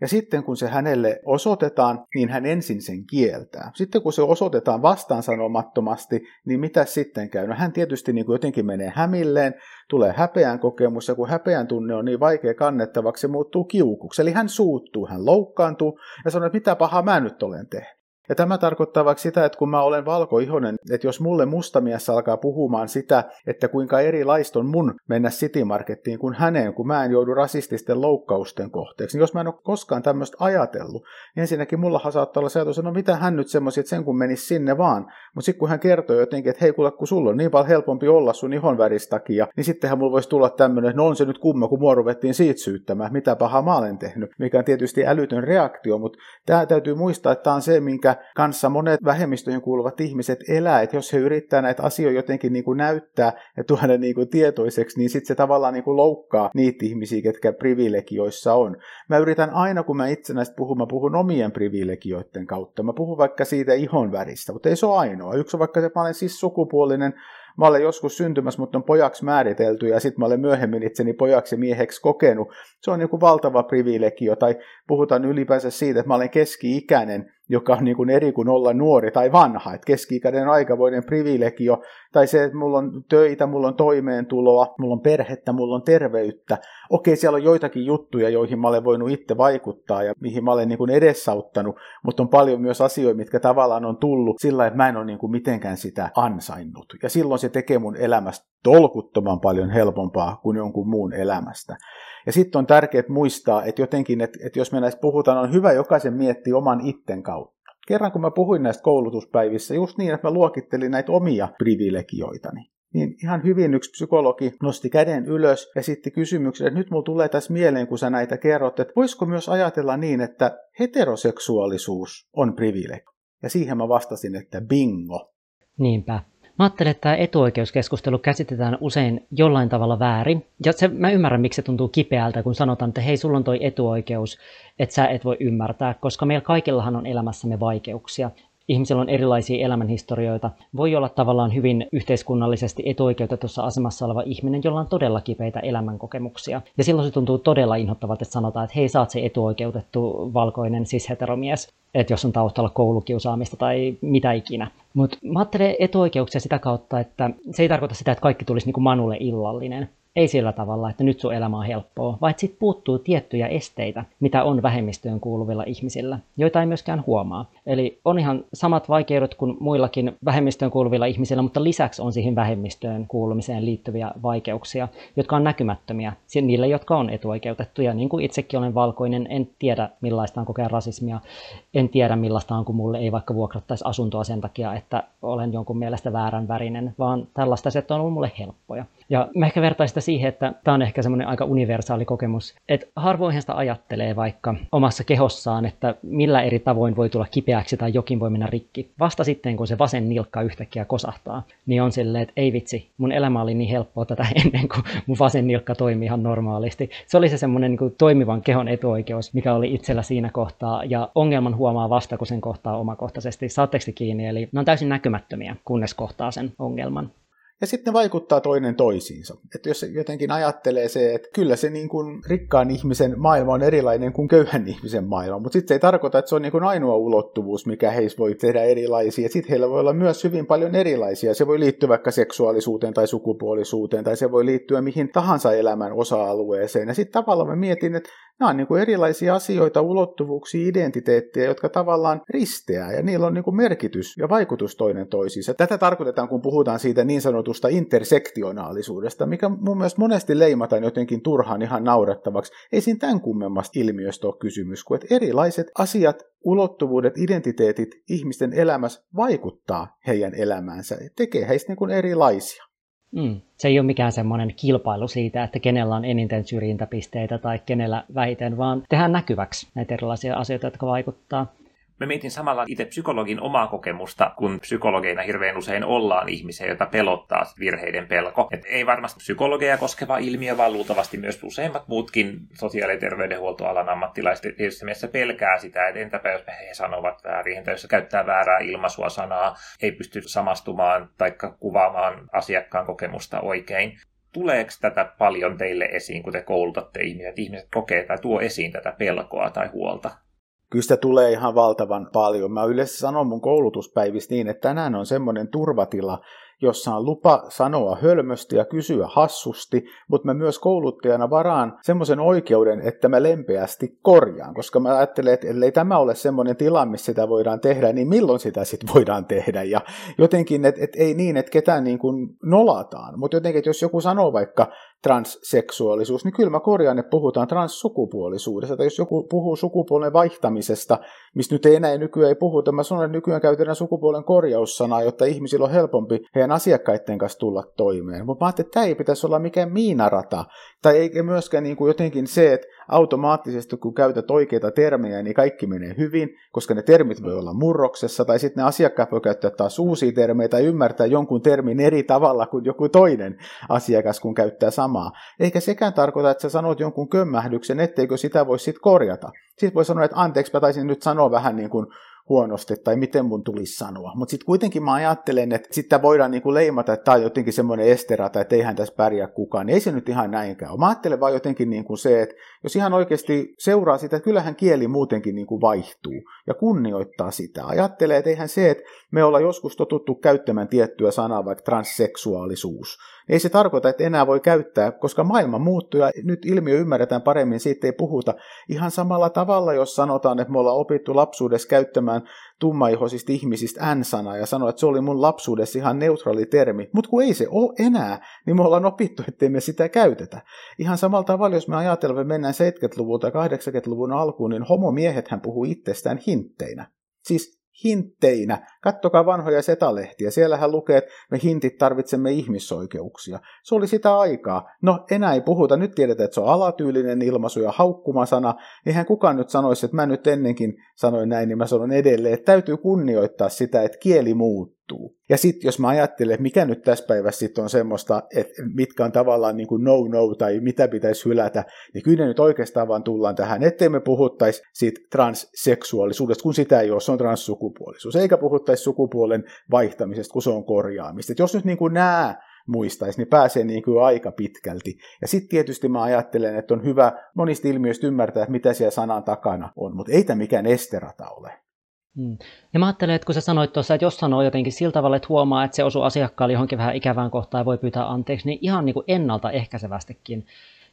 Ja sitten kun se hänelle osoitetaan, niin hän ensin sen kieltää. Sitten kun se osoitetaan vastaansanomattomasti, niin mitä sitten käy? No hän tietysti niin kuin jotenkin menee hämilleen, tulee häpeän kokemus, ja kun häpeän tunne on niin vaikea kannettavaksi, se muuttuu kiukuksi. Eli hän suuttuu, hän loukkaantuu ja sanoo, että mitä pahaa mä nyt olen tehnyt. Ja tämä tarkoittaa vaikka sitä, että kun mä olen valkoihoinen, että jos mulle mustamies alkaa puhumaan sitä, että kuinka erilaista on mun mennä citymarkettiin kuin häneen, kun mä en joudu rasististen loukkausten kohteeksi, niin jos mä en ole koskaan tämmöistä ajatellut, niin ensinnäkin mullahan saattaa olla se ajatus, että no mitä hän nyt semmoisia, että sen kun menisi sinne vaan. Mutta sitten kun hän kertoo jotenkin, että hei kuule, kun sulla on niin paljon helpompi olla sun ihonväristä takia, niin sittenhän mulla voisi tulla tämmöinen, että no on se nyt kumma, kun mua ruvettiin siitä syyttämään, mitä pahaa mä olen tehnyt, mikä on tietysti älytön reaktio, mutta tämä täytyy muistaa, että tämä on se, minkä kanssa monet vähemmistöihin kuuluvat ihmiset elää, että jos he yrittää näitä asioita jotenkin niin kuin näyttää ja tuoda niin kuin tietoiseksi, niin sitten se tavallaan niin kuin loukkaa niitä ihmisiä, ketkä privilegioissa on. Mä yritän aina, kun mä itse näistä puhun, mä puhun omien privilegioiden kautta. Mä puhun vaikka siitä ihonväristä, mutta ei se ole ainoa. Yksi on vaikka se, että mä olen siis sukupuolinen. Mä olen joskus syntymässä, mutta on pojaksi määritelty ja sitten mä olen myöhemmin itseni pojaksi ja mieheksi kokenut. Se on niin kuin valtava privilegio. Tai puhutaan ylipäänsä siitä, että mä olen keski-ikäinen, joka on niin kuin eri kuin olla nuori tai vanha. Et keski-ikäinen on aikamoinen privilegio. Tai se, että mulla on töitä, mulla on toimeentuloa, mulla on perhettä, mulla on terveyttä. Okei, siellä on joitakin juttuja, joihin mä olen voinut itse vaikuttaa ja mihin mä olen niin kuin edesauttanut. Mutta on paljon myös asioita, mitkä tavallaan on tullut sillä, että mä en ole niin kuin mitenkään sitä ansainnut. Ja silloin se tekee mun elämästä tolkuttoman paljon helpompaa kuin jonkun muun elämästä. Ja sitten on tärkeää muistaa, että jotenkin, että, että jos me näistä puhutaan, on hyvä jokaisen miettiä oman itten kautta. Kerran kun mä puhuin näistä koulutuspäivissä, just niin, että mä luokittelin näitä omia privilegioitani, niin ihan hyvin yksi psykologi nosti käden ylös ja esitti kysymyksen, että nyt mulla tulee tässä mieleen, kun sä näitä kerrot, että voisiko myös ajatella niin, että heteroseksuaalisuus on privilegio. Ja siihen mä vastasin, että bingo. Niinpä. Mä ajattelen, että tämä etuoikeuskeskustelu käsitetään usein jollain tavalla väärin. Ja se, mä ymmärrän, miksi se tuntuu kipeältä, kun sanotaan, että hei, sulla on toi etuoikeus, että sä et voi ymmärtää, koska meillä kaikillahan on elämässämme vaikeuksia. Ihmisillä on erilaisia elämänhistorioita. Voi olla tavallaan hyvin yhteiskunnallisesti etuoikeutetussa asemassa oleva ihminen, jolla on todella kipeitä elämänkokemuksia. Ja silloin se tuntuu todella inhottavalta, että sanotaan, että hei, sä oot se etuoikeutettu valkoinen cis-heteromies, että jos on taustalla koulukiusaamista tai mitä ikinä. Mutta mä ajattelen etuoikeuksia sitä kautta, että se ei tarkoita sitä, että kaikki tulisi niinku Manulle illallinen. Ei sillä tavalla, että nyt sun elämä on helppoa, vaan että siitä puuttuu tiettyjä esteitä, mitä on vähemmistöön kuuluvilla ihmisillä, joita ei myöskään huomaa. Eli on ihan samat vaikeudet kuin muillakin vähemmistöön kuuluvilla ihmisillä, mutta lisäksi on siihen vähemmistöön kuulumiseen liittyviä vaikeuksia, jotka on näkymättömiä niille, jotka on etuoikeutettuja. Niin kuin itsekin olen valkoinen, en tiedä millaista on kokea rasismia, en tiedä millaista on, kun mulle ei vaikka vuokrattaisi asuntoa sen takia, että olen jonkun mielestä väärän värinen, vaan tällaista asiat on ollut mulle helppoja. Ja mä ehkä vertaisin siihen, että tämä on ehkä semmoinen aika universaali kokemus, että harvoin sitä ajattelee vaikka omassa kehossaan, että millä eri tavoin voi tulla kipeäksi tai jokin voi mennä rikki. Vasta sitten, kun se vasen nilkka yhtäkkiä kosahtaa, niin on silleen, että ei vitsi, mun elämä oli niin helppoa tätä ennen kuin mun vasen nilkka toimii ihan normaalisti. Se oli se semmoinen niin kuin toimivan kehon etuoikeus, mikä oli itsellä siinä kohtaa, ja ongelman huomaa vasta, kun sen kohtaa omakohtaisesti. Saatteko te kiinni? Eli ne on täysin näkymättömiä, kunnes kohtaa sen ongelman. Ja sitten ne vaikuttaa toinen toisiinsa. Että jos jotenkin ajattelee se, että kyllä se niin kuin rikkaan ihmisen maailma on erilainen kuin köyhän ihmisen maailma, mutta sitten se ei tarkoita, että se on niin kuin ainoa ulottuvuus, mikä heissä voi tehdä erilaisia. Sitten heillä voi olla myös hyvin paljon erilaisia. Se voi liittyä vaikka seksuaalisuuteen tai sukupuolisuuteen, tai se voi liittyä mihin tahansa elämän osa-alueeseen. Ja sitten tavallaan mä mietin, että Nämä on niin kuin erilaisia asioita, ulottuvuuksia, identiteettiä, jotka tavallaan risteää ja niillä on niin kuin merkitys ja vaikutus toinen toisiinsa. Tätä tarkoitetaan, kun puhutaan siitä niin sanotusta intersektionaalisuudesta, mikä mun mielestä monesti leimataan jotenkin turhaan ihan naurettavaksi. Ei siinä tämän kummemmasta ilmiöstä ole kysymys, kun että erilaiset asiat, ulottuvuudet, identiteetit ihmisten elämässä vaikuttaa heidän elämäänsä ja tekee heistä niin kuin erilaisia. Mm. Se ei ole mikään semmoinen kilpailu siitä, että kenellä on eniten syrjintäpisteitä tai kenellä vähiten, vaan tehdään näkyväksi näitä erilaisia asioita, jotka vaikuttaa. Mä mietin samalla itse psykologin omaa kokemusta, kun psykologeina hirveän usein ollaan ihmisiä, joita pelottaa virheiden pelko. Et ei varmasti psykologeja koskeva ilmiö, vaan luultavasti myös useimmat muutkin sosiaali- ja terveydenhuoltoalan ammattilaiset tietysti mielessä pelkää sitä, että entäpä jos he sanovat väärin, entä jos käyttää väärää ilmaisua sanaa, ei pysty samastumaan tai kuvaamaan asiakkaan kokemusta oikein. Tuleeko tätä paljon teille esiin, kun te koulutatte ihmisiä, että ihmiset kokee tai tuo esiin tätä pelkoa tai huolta? Kyllä sitä tulee ihan valtavan paljon. Mä yleensä sanon mun koulutuspäivissä niin, että tänään on semmoinen turvatila, jossa on lupa sanoa hölmösti ja kysyä hassusti, mutta mä myös kouluttajana varaan semmoisen oikeuden, että mä lempeästi korjaan, koska mä ajattelen, että ellei tämä ole semmoinen tila, missä sitä voidaan tehdä, niin milloin sitä sitten voidaan tehdä, ja jotenkin, että et ei niin, että ketään niin kuin nolataan, mutta jotenkin, että jos joku sanoo vaikka transseksuaalisuus, niin kyllä mä korjaan, että puhutaan transsukupuolisuudesta, tai jos joku puhuu sukupuolen vaihtamisesta, mistä nyt ei enää nykyään ei puhuta, mä sanon, että nykyään käytetään sukupuolen korjaussanaa, jotta ihmisillä on helpompi heidän asiakkaiden kanssa tulla toimeen. Mutta mä ajattelin, että tämä ei pitäisi olla mikään miinarata. Tai eikä myöskään niin kuin jotenkin se, että automaattisesti kun käytät oikeita termejä, niin kaikki menee hyvin, koska ne termit voi olla murroksessa, tai sitten ne asiakkaat voi käyttää taas uusia termejä, tai ymmärtää jonkun termin eri tavalla kuin joku toinen asiakas, kun käyttää samaa. Eikä sekään tarkoita, että sä sanot jonkun kömmähdyksen, etteikö sitä voi sitten korjata. Sitten voi sanoa, että anteeksi, mä taisin nyt sanoa vähän niin kuin huonosti, tai miten mun tulisi sanoa. Mutta sitten kuitenkin mä ajattelen, että sitä voidaan niinku leimata, että tämä on jotenkin semmoinen esterata, että eihän tässä pärjää kukaan. Niin ei se nyt ihan näinkään ole. Mä ajattelen vaan jotenkin niinku se, että jos ihan oikeasti seuraa sitä, että kyllähän kieli muutenkin niinku vaihtuu ja kunnioittaa sitä. Ajattelee, että eihän se, että me ollaan joskus totuttu käyttämään tiettyä sanaa, vaikka transseksuaalisuus. Ei se tarkoita, että enää voi käyttää, koska maailma muuttuu ja nyt ilmiö ymmärretään paremmin, siitä ei puhuta. Ihan samalla tavalla, jos sanotaan, että me ollaan opittu lapsuudessa käyttämään tummaihoisista ihmisistä N-sanaa ja sanoa, että se oli mun lapsuudessa ihan neutraali termi. Mutta kun ei se ole enää, niin me ollaan opittu, ettei me sitä käytetä. Ihan samalla tavalla, jos me ajatellaan, että mennään seitsemänkymmentäluvulta ja kahdeksankymmentäluvun alkuun, niin homomiehethän puhuu itsestään hintteinä. Siis hintteinä. Kattokaa vanhoja Seta-lehtiä. Siellähän lukee, että me hintit tarvitsemme ihmisoikeuksia. Se oli sitä aikaa. No, enää ei puhuta. Nyt tiedetään, että se on alatyylinen ilmaisu ja haukkumasana. Eihän kukaan nyt sanoisi, että mä nyt ennenkin sanoin näin, niin mä sanon edelleen, että täytyy kunnioittaa sitä, että kieli muuttuu. Ja sitten jos mä ajattelen, että mikä nyt tässä päivässä sitten on semmoista, että mitkä on tavallaan niin kuin no-no tai mitä pitäisi hylätä, niin kyllä nyt oikeastaan vaan tullaan tähän, ettei me puhuttaisi siitä transseksuaalisuudesta, kun sitä ei ole, se on transsukupuolisuus, eikä puhuttaisi sukupuolen vaihtamisesta, kun se on korjaamista. Et jos nyt niin kuin nämä muistaisi, niin pääsee niin kuin aika pitkälti. Ja sitten tietysti mä ajattelen, että on hyvä monista ilmiöistä ymmärtää, että mitä siellä sanan takana on, mutta ei tämä mikään esterata ole. Ja mä ajattelen, että kun sä sanoit tuossa, että jos sanoo jotenkin sillä tavalla, että huomaa, että se osuu asiakkaalle johonkin vähän ikävään kohtaan ja voi pyytää anteeksi, niin ihan niin kuin ennaltaehkäisevästikin,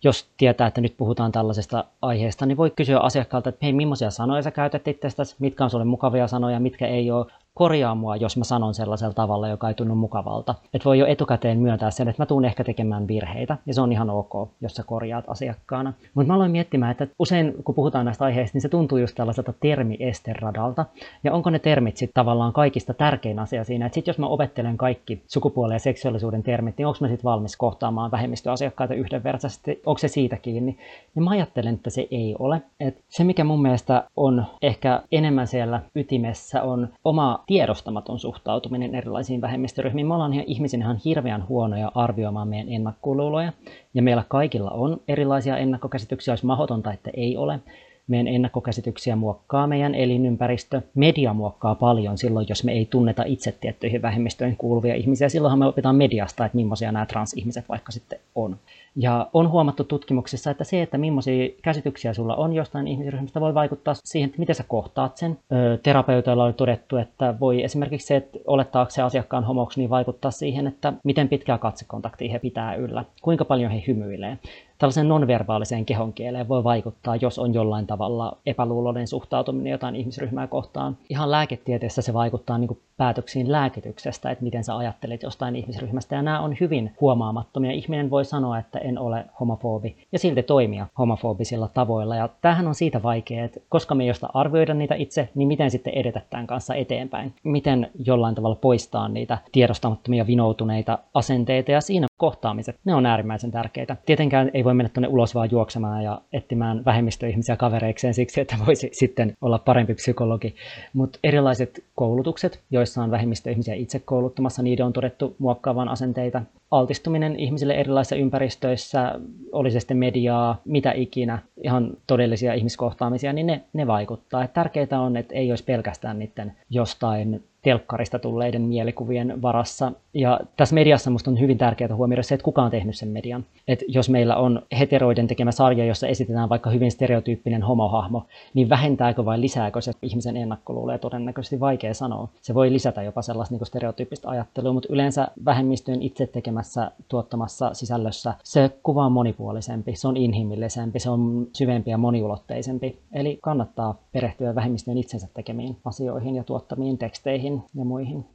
jos tietää, että nyt puhutaan tällaisesta aiheesta, niin voi kysyä asiakkaalta, että hei, millaisia sanoja sä käytät itsestäsi, mitkä on sulle mukavia sanoja, mitkä ei ole, korjaa mua, jos mä sanon sellaisella tavalla, joka ei tunnu mukavalta. Että voi jo etukäteen myöntää sen, että mä tuun ehkä tekemään virheitä, ja se on ihan ok, jos sä korjaat asiakkaana. Mutta mä aloin miettimään, että usein kun puhutaan näistä aiheista, niin se tuntuu just tällaiselta termiesteradalta, ja onko ne termit sitten tavallaan kaikista tärkein asia siinä, että sitten jos mä opettelen kaikki sukupuolen ja seksuaalisuuden termit, niin onko mä sitten valmis kohtaamaan vähemmistöasiakkaita yhdenvertaisesti, onko se siitä kiinni? Ja mä ajattelen, että se ei ole. Et se, mikä mun mielestä on ehkä enemmän siellä ytimessä, on oma tiedostamaton suhtautuminen erilaisiin vähemmistöryhmiin. Me ollaan ihmisinä ihan hirveän huonoja arvioimaan meidän ennakkoluuloja, ja meillä kaikilla on erilaisia ennakkokäsityksiä, olisi mahdotonta, että ei ole. Meidän ennakkokäsityksiä muokkaa meidän elinympäristö. Media muokkaa paljon silloin, jos me ei tunneta itse tiettyihin vähemmistöihin kuuluvia ihmisiä. Silloinhan me opitaan mediasta, että millaisia nämä transihmiset vaikka sitten on. Ja on huomattu tutkimuksissa, että se, että millaisia käsityksiä sulla on jostain ihmisryhmästä, voi vaikuttaa siihen, että miten sä kohtaat sen. Öö, terapeuteilla oli todettu, että voi esimerkiksi se, että olettaako se asiakkaan homoksi, niin vaikuttaa siihen, että miten pitkää katsekontaktia he pitää yllä, kuinka paljon he hymyilee. tällaiseen nonverbaaliseen kehonkieleen voi vaikuttaa, jos on jollain tavalla epäluuloinen suhtautuminen jotain ihmisryhmää kohtaan. Ihan lääketieteessä se vaikuttaa niin kuin päätöksiin lääkityksestä, että miten sä ajattelet jostain ihmisryhmästä. Ja nämä on hyvin huomaamattomia. Ihminen voi sanoa, että en ole homofobi ja silti toimia homofobisilla tavoilla. Ja tämähän on siitä vaikea, että koska me ei josta arvioida niitä itse, niin miten sitten edetä tämän kanssa eteenpäin? Miten jollain tavalla poistaa niitä tiedostamattomia vinoutuneita asenteita ja siinä kohtaamiset? Ne on äärimmäisen tärkeitä. Tietenkään ei voi mennä tuonne ulos vaan juoksemaan ja etsimään vähemmistöihmisiä kavereikseen siksi, että voisi sitten olla parempi psykologi. Mutta erilaiset koulutukset, joissa on vähemmistöihmisiä itse kouluttamassa, niiden on todettu muokkaavan asenteita. Altistuminen ihmisille erilaisissa ympäristöissä, oli se sitten mediaa, mitä ikinä, ihan todellisia ihmiskohtaamisia, niin ne, ne vaikuttaa. Tärkeää on, että ei olisi pelkästään niiden jostain telkkarista tulleiden mielikuvien varassa. Ja tässä mediassa musta on hyvin tärkeää huomioida se, että kuka on tehnyt sen median. Et jos meillä on heteroiden tekemä sarja, jossa esitetään vaikka hyvin stereotyyppinen homohahmo, niin vähentääkö vai lisääkö se ihmisen ennakkoluuloja? Todennäköisesti vaikea sanoa. Se voi lisätä jopa sellaista niin kuin stereotyyppistä ajattelua, mutta yleensä vähemmistöjen itse tekemässä tuottamassa sisällössä se kuva on monipuolisempi, se on inhimillisempi, se on syvempi ja moniulotteisempi. Eli kannattaa perehtyä vähemmistöjen itsensä tekemiin asioihin ja tuottamiin teksteihin ja muihin.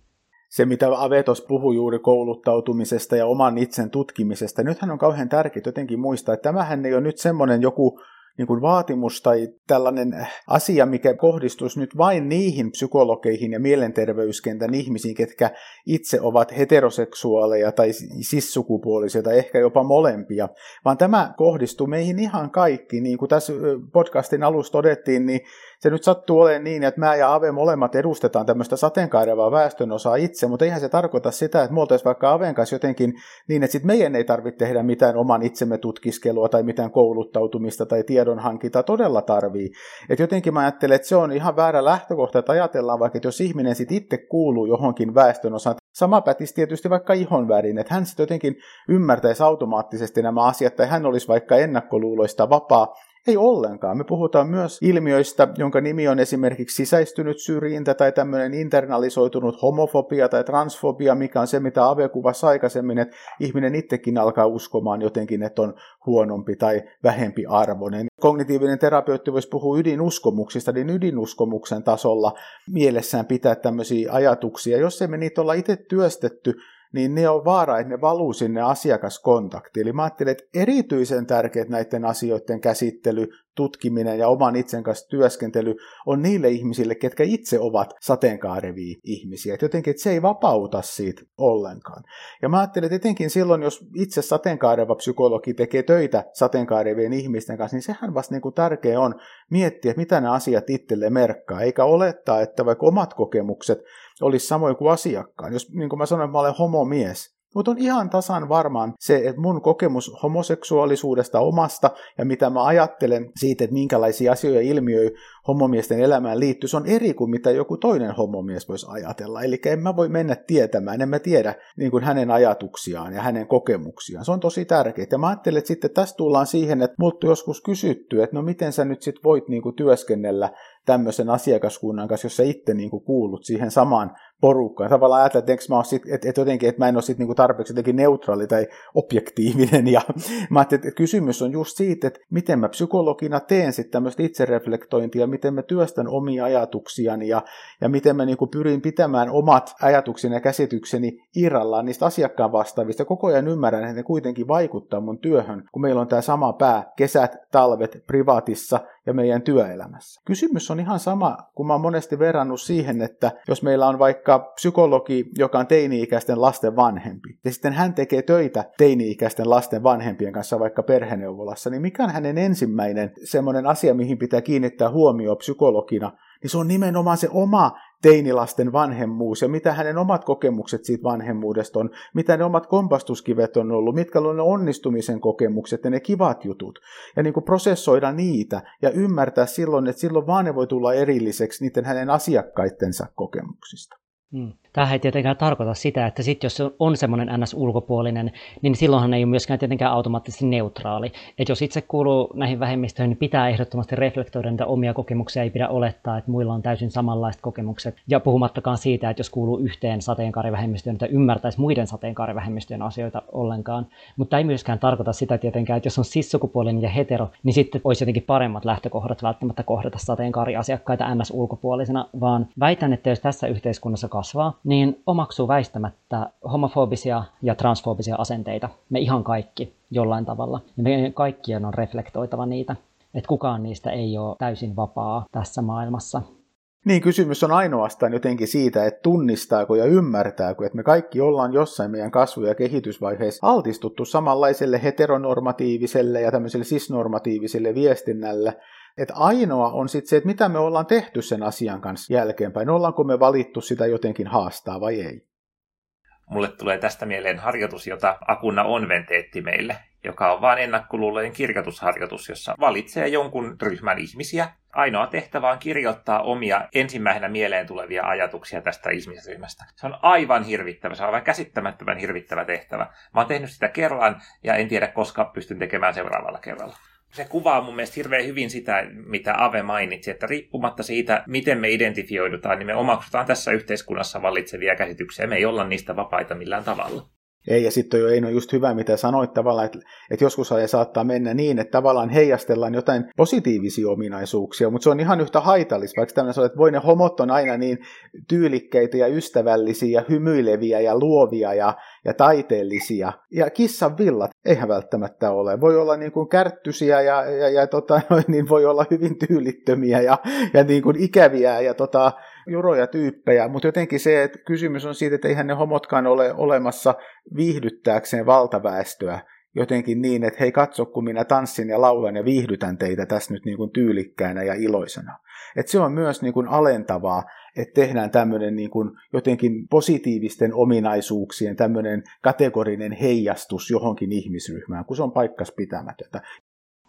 Se, mitä Ave tuossa puhui juuri kouluttautumisesta ja oman itsen tutkimisesta, nythän on kauhean tärkeää jotenkin muistaa, että tämähän ei ole nyt semmoinen joku niin kuin vaatimus tai tällainen asia, mikä kohdistuisi nyt vain niihin psykologeihin ja mielenterveyskentän ihmisiin, ketkä itse ovat heteroseksuaaleja tai sissukupuolisia tai ehkä jopa molempia, vaan tämä kohdistuu meihin ihan kaikki. Niin kuin tässä podcastin alussa todettiin, niin se nyt sattuu olemaan niin, että mä ja Ave molemmat edustetaan tämmöistä sateenkaarevaa väestönosaa itse, mutta eihän se tarkoita sitä, että me oltaisiin vaikka Aven kanssa jotenkin niin, että sit meidän ei tarvitse tehdä mitään oman itsemme tutkiskelua tai mitään kouluttautumista tai tiedonhankintaa todella tarvii. Että jotenkin mä ajattelen, että se on ihan väärä lähtökohta, että ajatellaan vaikka, että jos ihminen sit itse kuuluu johonkin väestönosaan, sama pätisi tietysti vaikka ihonväriin, että hän sitten jotenkin ymmärtäisi automaattisesti nämä asiat tai hän olisi vaikka ennakkoluuloista vapaa. Ei ollenkaan. Me puhutaan myös ilmiöistä, jonka nimi on esimerkiksi sisäistynyt syrjintä tai tämmöinen internalisoitunut homofobia tai transfobia, mikä on se, mitä Ave kuvasi aikaisemmin, että ihminen itsekin alkaa uskomaan jotenkin, että on huonompi tai vähempi arvoinen. Kognitiivinen terapeutti voisi puhua ydinuskomuksista, niin ydinuskomuksen tasolla mielessään pitää tämmöisiä ajatuksia, jos emme niitä olla itse työstetty, niin ne on vaara, että ne valuu sinne asiakaskontaktiin. Eli mä ajattelen, että erityisen tärkeät näiden asioiden käsittely, tutkiminen ja oman itsen kanssa työskentely on niille ihmisille, ketkä itse ovat sateenkaarevia ihmisiä. Et jotenkin, että se ei vapauta siitä ollenkaan. Ja mä ajattelen, että etenkin silloin, jos itse sateenkaareva psykologi tekee töitä sateenkaarevien ihmisten kanssa, niin sehän vasta niin kuin tärkeä on miettiä, mitä nämä asiat itselle merkkaa, eikä olettaa, että vaikka omat kokemukset olisi samoin kuin asiakkaan. Jos, niin kuin mä sanoin, että mä olen homomies, mutta on ihan tasan varmaan se, että mun kokemus homoseksuaalisuudesta omasta ja mitä mä ajattelen siitä, että minkälaisia asioita ja ilmiöitä homomiesten elämään liittyy, se on eri kuin mitä joku toinen homomies voisi ajatella. Eli en mä voi mennä tietämään, en mä tiedä niin kuin hänen ajatuksiaan ja hänen kokemuksiaan. Se on tosi tärkeää. Ja mä ajattelen, että sitten tässä tullaan siihen, että multa joskus kysytty, että no miten sä nyt sitten voit niin kuin työskennellä tämmöisen asiakaskunnan kanssa, jos sä itse niin kuin kuulut siihen samaan porukkaan. Tavallaan ajatellaan, että, mä sit, että, että, jotenkin, että mä en ole sit niinku tarpeeksi jotenkin neutraali tai objektiivinen. Ja mä ajattelin, että kysymys on just siitä, että miten mä psykologina teen sitten tämmöistä itsereflektointia, miten mä työstän omia ajatuksiani ja, ja miten mä niinku pyrin pitämään omat ajatukseni ja käsitykseni irrallaan niistä asiakkaan vastaavista. Koko ajan ymmärrän, että ne kuitenkin vaikuttaa mun työhön, kun meillä on tämä sama pää, kesät, talvet, privaatissa ja meidän työelämässä. Kysymys on ihan sama, kun mä oon monesti verrannut siihen, että jos meillä on vaikka psykologi, joka on teini-ikäisten lasten vanhempi, ja sitten hän tekee töitä teini-ikäisten lasten vanhempien kanssa vaikka perheneuvolassa, niin mikä on hänen ensimmäinen semmoinen asia, mihin pitää kiinnittää huomioon psykologina, niin se on nimenomaan se oma teinilasten vanhemmuus ja mitä hänen omat kokemukset siitä vanhemmuudesta on, mitä ne omat kompastuskivet on ollut, mitkä on ne onnistumisen kokemukset ja ne kivat jutut. Ja niin kuin prosessoida niitä ja ymmärtää silloin, että silloin vaan ne voi tulla erilliseksi niiden hänen asiakkaittensa kokemuksista. Tämähän ei tietenkään tarkoita sitä, että sit jos on semmoinen N S-ulkopuolinen, niin silloinhan ei ole myöskään tietenkään automaattisesti neutraali. Et jos itse kuuluu näihin vähemmistöihin, niin pitää ehdottomasti reflektoida niitä omia kokemuksia, ei pidä olettaa, että muilla on täysin samanlaiset kokemukset. Ja puhumattakaan siitä, että jos kuuluu yhteen sateenkaarivähemmistöön, että ymmärtäisi muiden sateenkaarivähemmistöjen asioita ollenkaan. Mutta ei myöskään tarkoita sitä tietenkään, että jos on cis-sukupuolinen ja hetero, niin sitten olisi jotenkin paremmat lähtökohdat välttämättä kohdata sateenkaariasiakkaita N S-ulkopuolisena, vaan väitän, että jos tässä yhteiskunnassa kasvaa, niin omaksuu väistämättä homofobisia ja transfobisia asenteita. Me ihan kaikki jollain tavalla. Ja meidän kaikkien on reflektoitava niitä. Että kukaan niistä ei ole täysin vapaa tässä maailmassa. Niin, kysymys on ainoastaan jotenkin siitä, että tunnistaako ja ymmärtääkö, että me kaikki ollaan jossain meidän kasvu- ja kehitysvaiheessa altistuttu samanlaiselle heteronormatiiviselle ja tämmöiselle cisnormatiiviselle viestinnälle. Että ainoa on sitten se, että mitä me ollaan tehty sen asian kanssa jälkeenpäin. Ollaanko me valittu sitä jotenkin haastaa vai ei? Mulle tulee tästä mieleen harjoitus, jota Akuna Onven teetti meille, joka on vain ennakkoluulojen kirjoitusharjoitus, jossa valitsee jonkun ryhmän ihmisiä. Ainoa tehtävä on kirjoittaa omia ensimmäisenä mieleen tulevia ajatuksia tästä ihmisryhmästä. Se on aivan hirvittävä, se on aivan käsittämättömän hirvittävä tehtävä. Mä oon tehnyt sitä kerran ja en tiedä, koska pystyn tekemään seuraavalla kerralla. Se kuvaa mun mielestä hirveän hyvin sitä, mitä Ave mainitsi, että riippumatta siitä, miten me identifioidutaan, niin me omaksutaan tässä yhteiskunnassa vallitsevia käsityksiä. Me ei olla niistä vapaita millään tavalla. Ei, ja sitten jo Eino just hyvä, mitä sanoit tavallaan, että, että joskus ajan saattaa mennä niin, että tavallaan heijastellaan jotain positiivisia ominaisuuksia, mutta se on ihan yhtä haitallista, vaikka tämmöinen sanoo, että voi ne homot on aina niin tyylikkäitä ja ystävällisiä ja hymyileviä ja luovia ja, ja taiteellisia. Ja kissan villat eihän välttämättä ole. Voi olla niin kuin kärttysiä ja, ja, ja tota, niin voi olla hyvin tyylittömiä ja, ja niin kuin ikäviä ja tota, juroja tyyppejä, mutta jotenkin se, että kysymys on siitä, että eihän ne homotkaan ole olemassa viihdyttääkseen valtaväestöä jotenkin niin, että hei katso, kun minä tanssin ja laulan ja viihdytän teitä tässä nyt niin kuin tyylikkäänä ja iloisena. Et se on myös niin kuin alentavaa, että tehdään tämmöinen niin kuin jotenkin positiivisten ominaisuuksien tämmöinen kategorinen heijastus johonkin ihmisryhmään, kun se on paikkas pitämätöntä.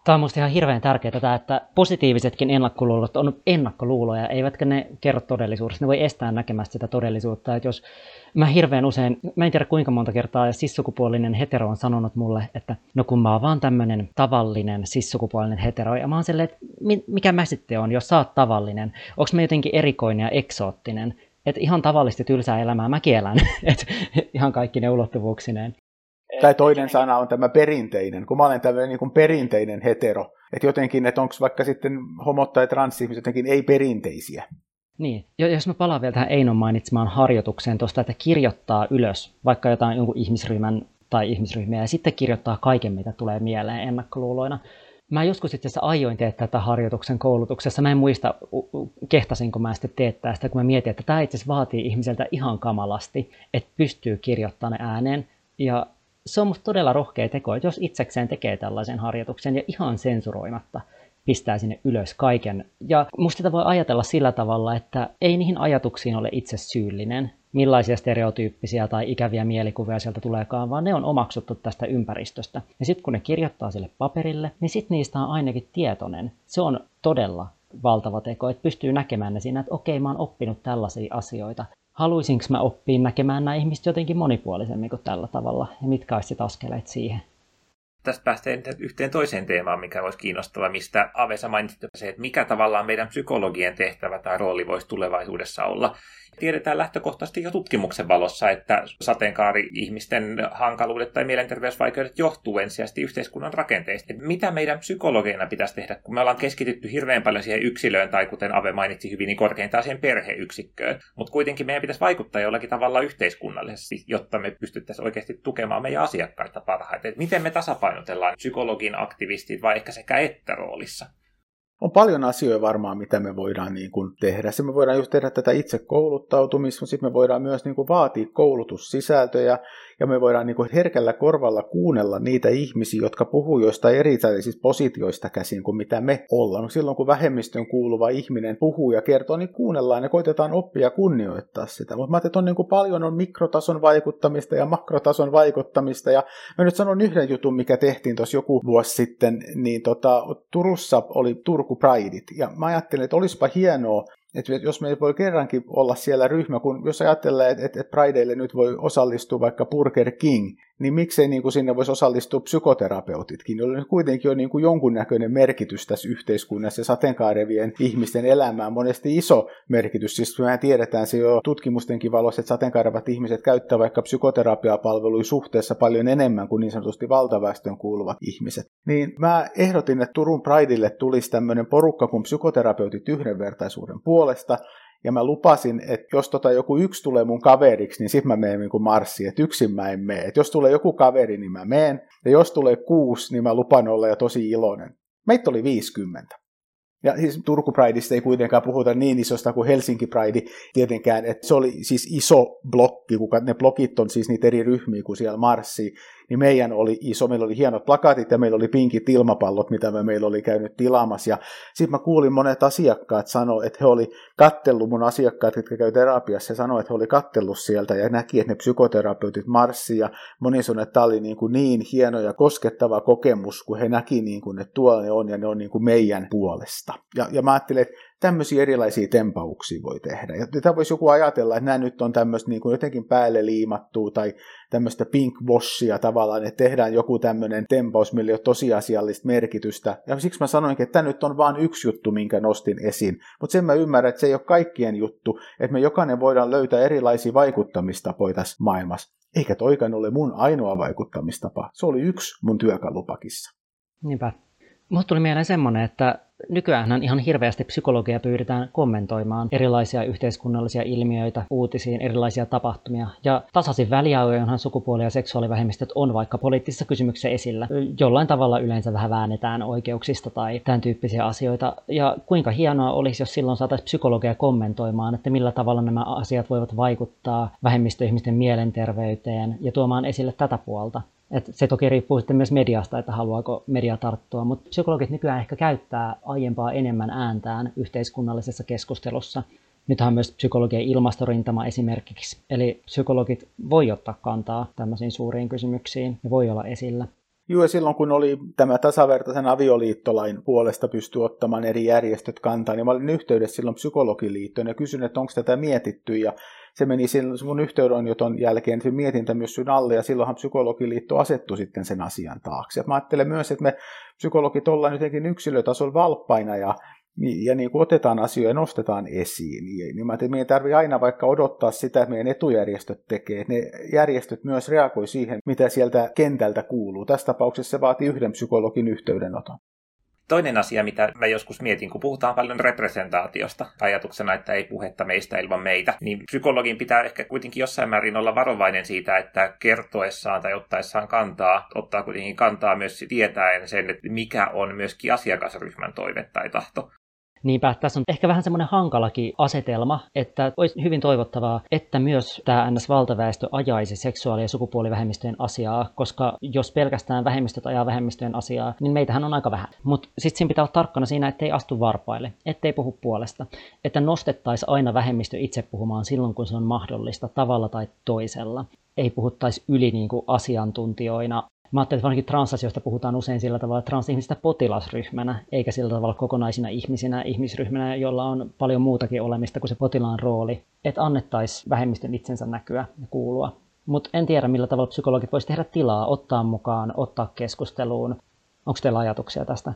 Tämä on minusta ihan hirveän tärkeää, että positiivisetkin ennakkoluulot on ennakkoluuloja, eivätkä ne kerro todellisuudesta. Ne voi estää näkemästä sitä todellisuutta. Että jos mä hirveän usein, mä en tiedä kuinka monta kertaa cis-sukupuolinen hetero on sanonut mulle, että no kun mä oon vaan tämmöinen tavallinen cis-sukupuolinen hetero, ja mä oon silleen, että mikä mä sitten on, jos sä oot tavallinen, onks mä jotenkin erikoinen ja eksoottinen, että ihan tavallisesti tylsää elämää mä kielän, että ihan kaikki ne ulottuvuuksineen. Tai toinen sana on tämä perinteinen, kun mä olen tämmöinen niin kuin perinteinen hetero. Että jotenkin, että onko vaikka sitten homot tai transihmiset jotenkin ei-perinteisiä. Niin, jos mä palaan vielä tähän Einon mainitsemaan harjoitukseen tuosta, että kirjoittaa ylös vaikka jotain jonkun ihmisryhmän tai ihmisryhmiä ja sitten kirjoittaa kaiken, mitä tulee mieleen ennakkoluuloina. Mä joskus itse asiassa aioin teettää tätä harjoituksen koulutuksessa. Mä en muista, kehtasinko mä sitten teettää sitä, kun mä mietin, että tämä itse asiassa vaatii ihmiseltä ihan kamalasti, että pystyy kirjoittamaan ne ääneen ja se on musta todella rohkea teko, että jos itsekseen tekee tällaisen harjoituksen ja ihan sensuroimatta pistää sinne ylös kaiken. Ja musta sitä voi ajatella sillä tavalla, että ei niihin ajatuksiin ole itse syyllinen, millaisia stereotyyppisiä tai ikäviä mielikuvia sieltä tuleekaan, vaan ne on omaksuttu tästä ympäristöstä. Ja sitten kun ne kirjoittaa sille paperille, niin sitten niistä on ainakin tietoinen. Se on todella valtava teko, että pystyy näkemään ne siinä, että okei, mä oon oppinut tällaisia asioita. Haluaisinko mä oppia näkemään nämä ihmiset jotenkin monipuolisemmin kuin tällä tavalla, ja mitkä olisivat askeleet siihen? Tästä päästään yhteen toiseen teemaan, mikä olisi kiinnostava, mistä Avessa mainitsit, se, että mikä tavallaan meidän psykologien tehtävä tai rooli voisi tulevaisuudessa olla. Tiedetään lähtökohtaisesti jo tutkimuksen valossa, että sateenkaari-ihmisten hankaluudet tai mielenterveysvaikeudet johtuu ensisijaisesti yhteiskunnan rakenteista. Että mitä meidän psykologeina pitäisi tehdä, kun me ollaan keskitytty hirveän paljon siihen yksilöön tai kuten Ave mainitsi hyvin, niin korkeintaan siihen perheyksikköön. Mutta kuitenkin meidän pitäisi vaikuttaa jollakin tavalla yhteiskunnallisesti, jotta me pystyttäisiin oikeasti tukemaan meidän asiakkaita parhaiten. Että miten me tasapainotellaan psykologin aktivistit vai ehkä sekä että roolissa? On paljon asioita varmaan, mitä me voidaan niin kuin tehdä. Se me voidaan just tehdä tätä itse kouluttautumista, mutta sitten me voidaan myös niin kuin vaatia koulutussisältöjä ja me voidaan niin kuin herkällä korvalla kuunnella niitä ihmisiä, jotka puhuu joistain erilaisista positioista käsin kuin mitä me ollaan. Silloin kun vähemmistön kuuluva ihminen puhuu ja kertoo, niin kuunnellaan ja koitetaan oppia ja kunnioittaa sitä. Mutta mä ajattelin, että on niin kuin paljon on mikrotason vaikuttamista ja makrotason vaikuttamista. Ja mä nyt sanon yhden jutun, mikä tehtiin tuossa joku vuosi sitten, niin tota, Turussa oli Turku Prideit. Ja mä ajattelin, että olisipa hienoa, Että jos me ei voi kerrankin olla siellä ryhmä, kun jos ajatellaan, että et Prideille nyt voi osallistua vaikka Burger King, niin miksei niin kuin sinne voisi osallistua psykoterapeutitkin, jolloin kuitenkin on niin kuin jonkunnäköinen merkitys tässä yhteiskunnassa ja sateenkaarevien ihmisten elämään monesti iso merkitys. Siis mehän tiedetään se jo tutkimustenkin valossa, että sateenkaarevat ihmiset käyttävät vaikka psykoterapiapalveluja suhteessa paljon enemmän kuin niin sanotusti valtaväestön kuuluvat ihmiset. Niin mä ehdotin, että Turun Prideille tulisi tämmöinen porukka kuin psykoterapeutit yhdenvertaisuuden puolesta. Ja mä lupasin, että jos tota joku yksi tulee mun kaveriksi, niin sit mä menen niin marssiin, että yksin mä en mene. Että jos tulee joku kaveri, niin mä menen. Ja jos tulee kuusi, niin mä lupan olla jo tosi iloinen. Meitä oli viisikymmentä. Ja siis Turku Prideista ei kuitenkaan puhuta niin isosta kuin Helsinki Pride tietenkään, että se oli siis iso blokki, kuka ne blokit on siis niitä eri ryhmiä kuin siellä marssii, niin meidän oli iso, meillä oli hienot plakaatit ja meillä oli pinkit ilmapallot, mitä me meillä oli käynyt tilaamassa. Ja sitten mä kuulin monet asiakkaat sanoa, että he oli kattellut, mun asiakkaat, jotka käy terapiassa, ja sanoi, että he oli kattellut sieltä ja näki, että ne psykoterapeutit marssii, ja moni sanoi, että tämä oli niin, niin hieno ja koskettava kokemus, kun he näki, niin kuin, että tuolla ne on ja ne on niin kuin meidän puolesta. Ja, ja mä ajattelin, että tämmöisiä erilaisia tempauksia voi tehdä. Ja tätä voisi joku ajatella, että nämä nyt on tämmöistä niin kuin jotenkin päälle liimattua tai tämmöistä pinkwashia tavallaan, että tehdään joku tämmöinen tempaus, millä ei ole tosiasiallista merkitystä. Ja siksi mä sanoinkin, että tämä nyt on vaan yksi juttu, minkä nostin esiin. Mutta sen mä ymmärrän, että se ei ole kaikkien juttu, että me jokainen voidaan löytää erilaisia vaikuttamistapoja tässä maailmassa. Eikä toikaan ole mun ainoa vaikuttamistapa. Se oli yksi mun työkalupakissa. Niinpä. Musta tuli mieleen semmoinen, että nykyäänhän ihan hirveästi psykologia pyydetään kommentoimaan erilaisia yhteiskunnallisia ilmiöitä, uutisiin, erilaisia tapahtumia. Ja tasaisin väliajoin, johon sukupuoli- ja seksuaalivähemmistöt on vaikka poliittisissa kysymyksissä esillä. Jollain tavalla yleensä vähän väännetään oikeuksista tai tämän tyyppisiä asioita. Ja kuinka hienoa olisi, jos silloin saataisiin psykologia kommentoimaan, että millä tavalla nämä asiat voivat vaikuttaa vähemmistöihmisten mielenterveyteen ja tuomaan esille tätä puolta. Et se toki riippuu sitten myös mediasta, että haluaako media tarttua, mutta psykologit nykyään ehkä käyttää aiempaa enemmän ääntään yhteiskunnallisessa keskustelussa. Nythän on myös psykologian ilmastorintama esimerkiksi. Eli psykologit voi ottaa kantaa tämmöisiin suuriin kysymyksiin ja voi olla esillä. Joo, silloin kun oli tämä tasavertaisen avioliittolain puolesta pystyi ottamaan eri järjestöt kantaa, niin mä olin yhteydessä silloin psykologiliittoon ja kysyin, että onko tätä mietitty, ja se meni silloin mun yhteydenoton jälkeen sen mietintämyssyn alle, ja silloinhan psykologiliitto asettui sitten sen asian taakse. Ja mä ajattelen myös, että me psykologit ollaan jotenkin yksilötasolla valppaina ja Ja niin kuin otetaan asioita ja nostetaan esiin, niin mä ajattelin, että meidän tarvitsee aina vaikka odottaa sitä, että meidän etujärjestöt tekee. Ne järjestöt myös reagoi siihen, mitä sieltä kentältä kuuluu. Tässä tapauksessa se vaatii yhden psykologin yhteydenoton. Toinen asia, mitä mä joskus mietin, kun puhutaan paljon representaatiosta, ajatuksena, että ei puhetta meistä ilman meitä, niin psykologin pitää ehkä kuitenkin jossain määrin olla varovainen siitä, että kertoessaan tai ottaessaan kantaa, ottaa kuitenkin kantaa myös tietäen sen, että mikä on myöskin asiakasryhmän toive tai tahto. Niinpä, tässä on ehkä vähän semmoinen hankalakin asetelma, että olisi hyvin toivottavaa, että myös tämä N S-valtaväestö ajaisi seksuaali- ja sukupuolivähemmistöjen asiaa, koska jos pelkästään vähemmistöt ajaa vähemmistöjen asiaa, niin meitähän on aika vähän. Mutta sitten siinä pitää olla tarkkana siinä, ettei astu varpaille, ettei puhu puolesta, että nostettaisiin aina vähemmistö itse puhumaan silloin, kun se on mahdollista tavalla tai toisella. Ei puhuttaisi yli niin kuin asiantuntijoina. Mä ajattelin, että varsinkin transasioista puhutaan usein sillä tavalla, että transihmistä potilasryhmänä, eikä sillä tavalla kokonaisina ihmisinä, ihmisryhmänä, jolla on paljon muutakin olemista kuin se potilaan rooli, että annettaisiin vähemmistön itsensä näkyä ja kuulua. Mutta en tiedä, millä tavalla psykologit voisi tehdä tilaa, ottaa mukaan, ottaa keskusteluun. Onko teillä ajatuksia tästä?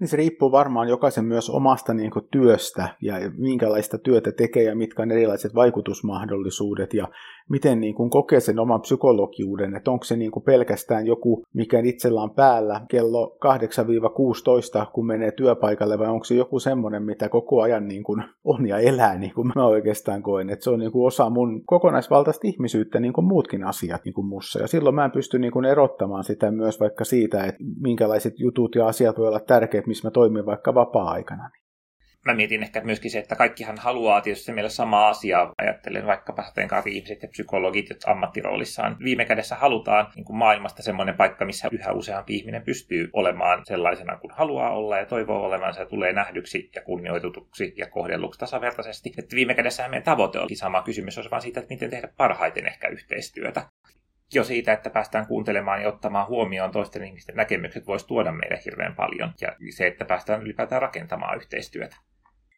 Niin se riippuu varmaan jokaisen myös omasta niin kuin työstä ja minkälaista työtä tekee ja mitkä on erilaiset vaikutusmahdollisuudet ja miten niin kuin kokee sen oman psykologiuden, että onko se niin kuin pelkästään joku, mikä itsellä on päällä kello kahdeksasta kuuteentoista, kun menee työpaikalle, vai onko se joku semmoinen, mitä koko ajan niin kuin on ja elää, niin kuin mä oikeastaan koen, että se on niin kuin osa mun kokonaisvaltaista ihmisyyttä, niin kuin muutkin asiat niin kuin mussa, ja silloin mä en pysty niin kuin erottamaan sitä myös vaikka siitä, että minkälaiset jutut ja asiat voi olla tärkeitä, missä mä toimin vaikka vapaa-aikana. Mä mietin ehkä myöskin se, että kaikkihan haluaa tietysti meillä samaa asiaa. Ajattelen vaikkapa sateenkaari-ihmiset ja psykologit, jotka ammattiroolissaan viime kädessä halutaan niin kuin maailmasta semmoinen paikka, missä yhä useampi ihminen pystyy olemaan sellaisena kuin haluaa olla ja toivoo olevansa ja tulee nähdyksi ja kunnioitetuksi ja kohdelluksi tasavertaisesti. Että viime kädessähän meidän tavoite onkin sama kysymys, olisi vaan siitä, että miten tehdä parhaiten ehkä yhteistyötä. Jo siitä, että päästään kuuntelemaan ja ottamaan huomioon toisten ihmisten näkemykset, voisi tuoda meille hirveän paljon. Ja se, että päästään ylipäätään rakentamaan yhteistyötä.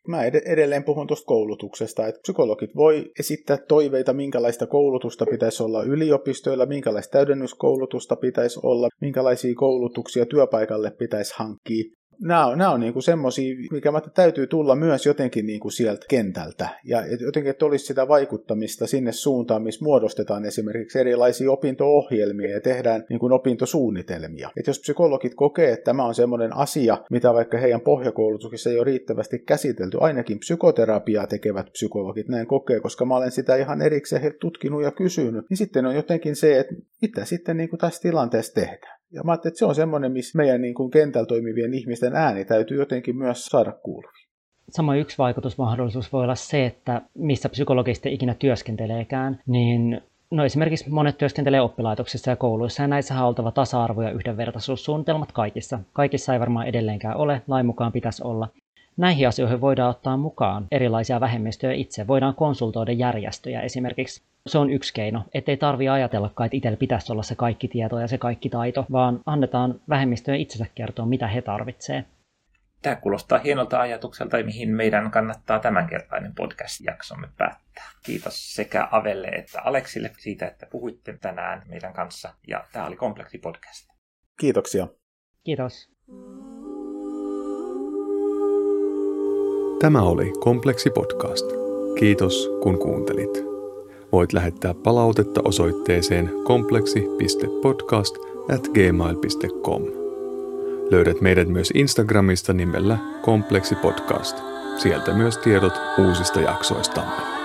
mä edelleen puhun tuosta koulutuksesta, että psykologit voi esittää toiveita, minkälaista koulutusta pitäisi olla yliopistoilla, minkälaista täydennyskoulutusta pitäisi olla, minkälaisia koulutuksia työpaikalle pitäisi hankkia. Nämä on, nämä on niinku semmoisia, mikä täytyy tulla myös jotenkin niinku sieltä kentältä. Ja jotenkin, että olisi sitä vaikuttamista sinne suuntaan, missä muodostetaan esimerkiksi erilaisia opinto-ohjelmia ja tehdään niinku opintosuunnitelmia. Et jos psykologit kokee, että tämä on semmoinen asia, mitä vaikka heidän pohjakoulutuksessa ei ole riittävästi käsitelty, ainakin psykoterapiaa tekevät psykologit näin kokee, koska mä olen sitä ihan erikseen heiltä tutkinut ja kysynyt, niin sitten on jotenkin se, että mitä sitten niinku tässä tilanteessa tehdään. Ja mä ajattelin, että se on semmoinen, missä meidän niin kuin kentällä toimivien ihmisten ääni täytyy jotenkin myös saada kuuluviin. Samoin yksi vaikutusmahdollisuus voi olla se, että missä psykologista ikinä työskenteleekään, niin no esimerkiksi monet työskentelee oppilaitoksissa ja kouluissa, ja näissähän on oltava tasa-arvo- ja yhdenvertaisuussuunnitelmat kaikissa. Kaikissa ei varmaan edelleenkään ole, lain mukaan pitäisi olla. Näihin asioihin voidaan ottaa mukaan erilaisia vähemmistöjä itse. Voidaan konsultoida järjestöjä esimerkiksi. Se on yksi keino, ettei tarvitse ajatellakaan, että itsellä pitäisi olla se kaikki tieto ja se kaikki taito, vaan annetaan vähemmistöjen itsensä kertoa, mitä he tarvitsevat. Tämä kuulostaa hienolta ajatukselta, mihin meidän kannattaa tämänkertainen podcast-jaksomme päättää. Kiitos sekä Avelle että Aleksille siitä, että puhuitte tänään meidän kanssa. Ja tämä oli Kompleksi Podcast. Kiitoksia. Kiitos. Tämä oli Kompleksi Podcast. Kiitos kun kuuntelit. Voit lähettää palautetta osoitteeseen kompleksi piste podcast ät gmail piste com. Löydät meidät myös Instagramista nimellä Kompleksi Podcast. Sieltä myös tiedot uusista jaksoistamme.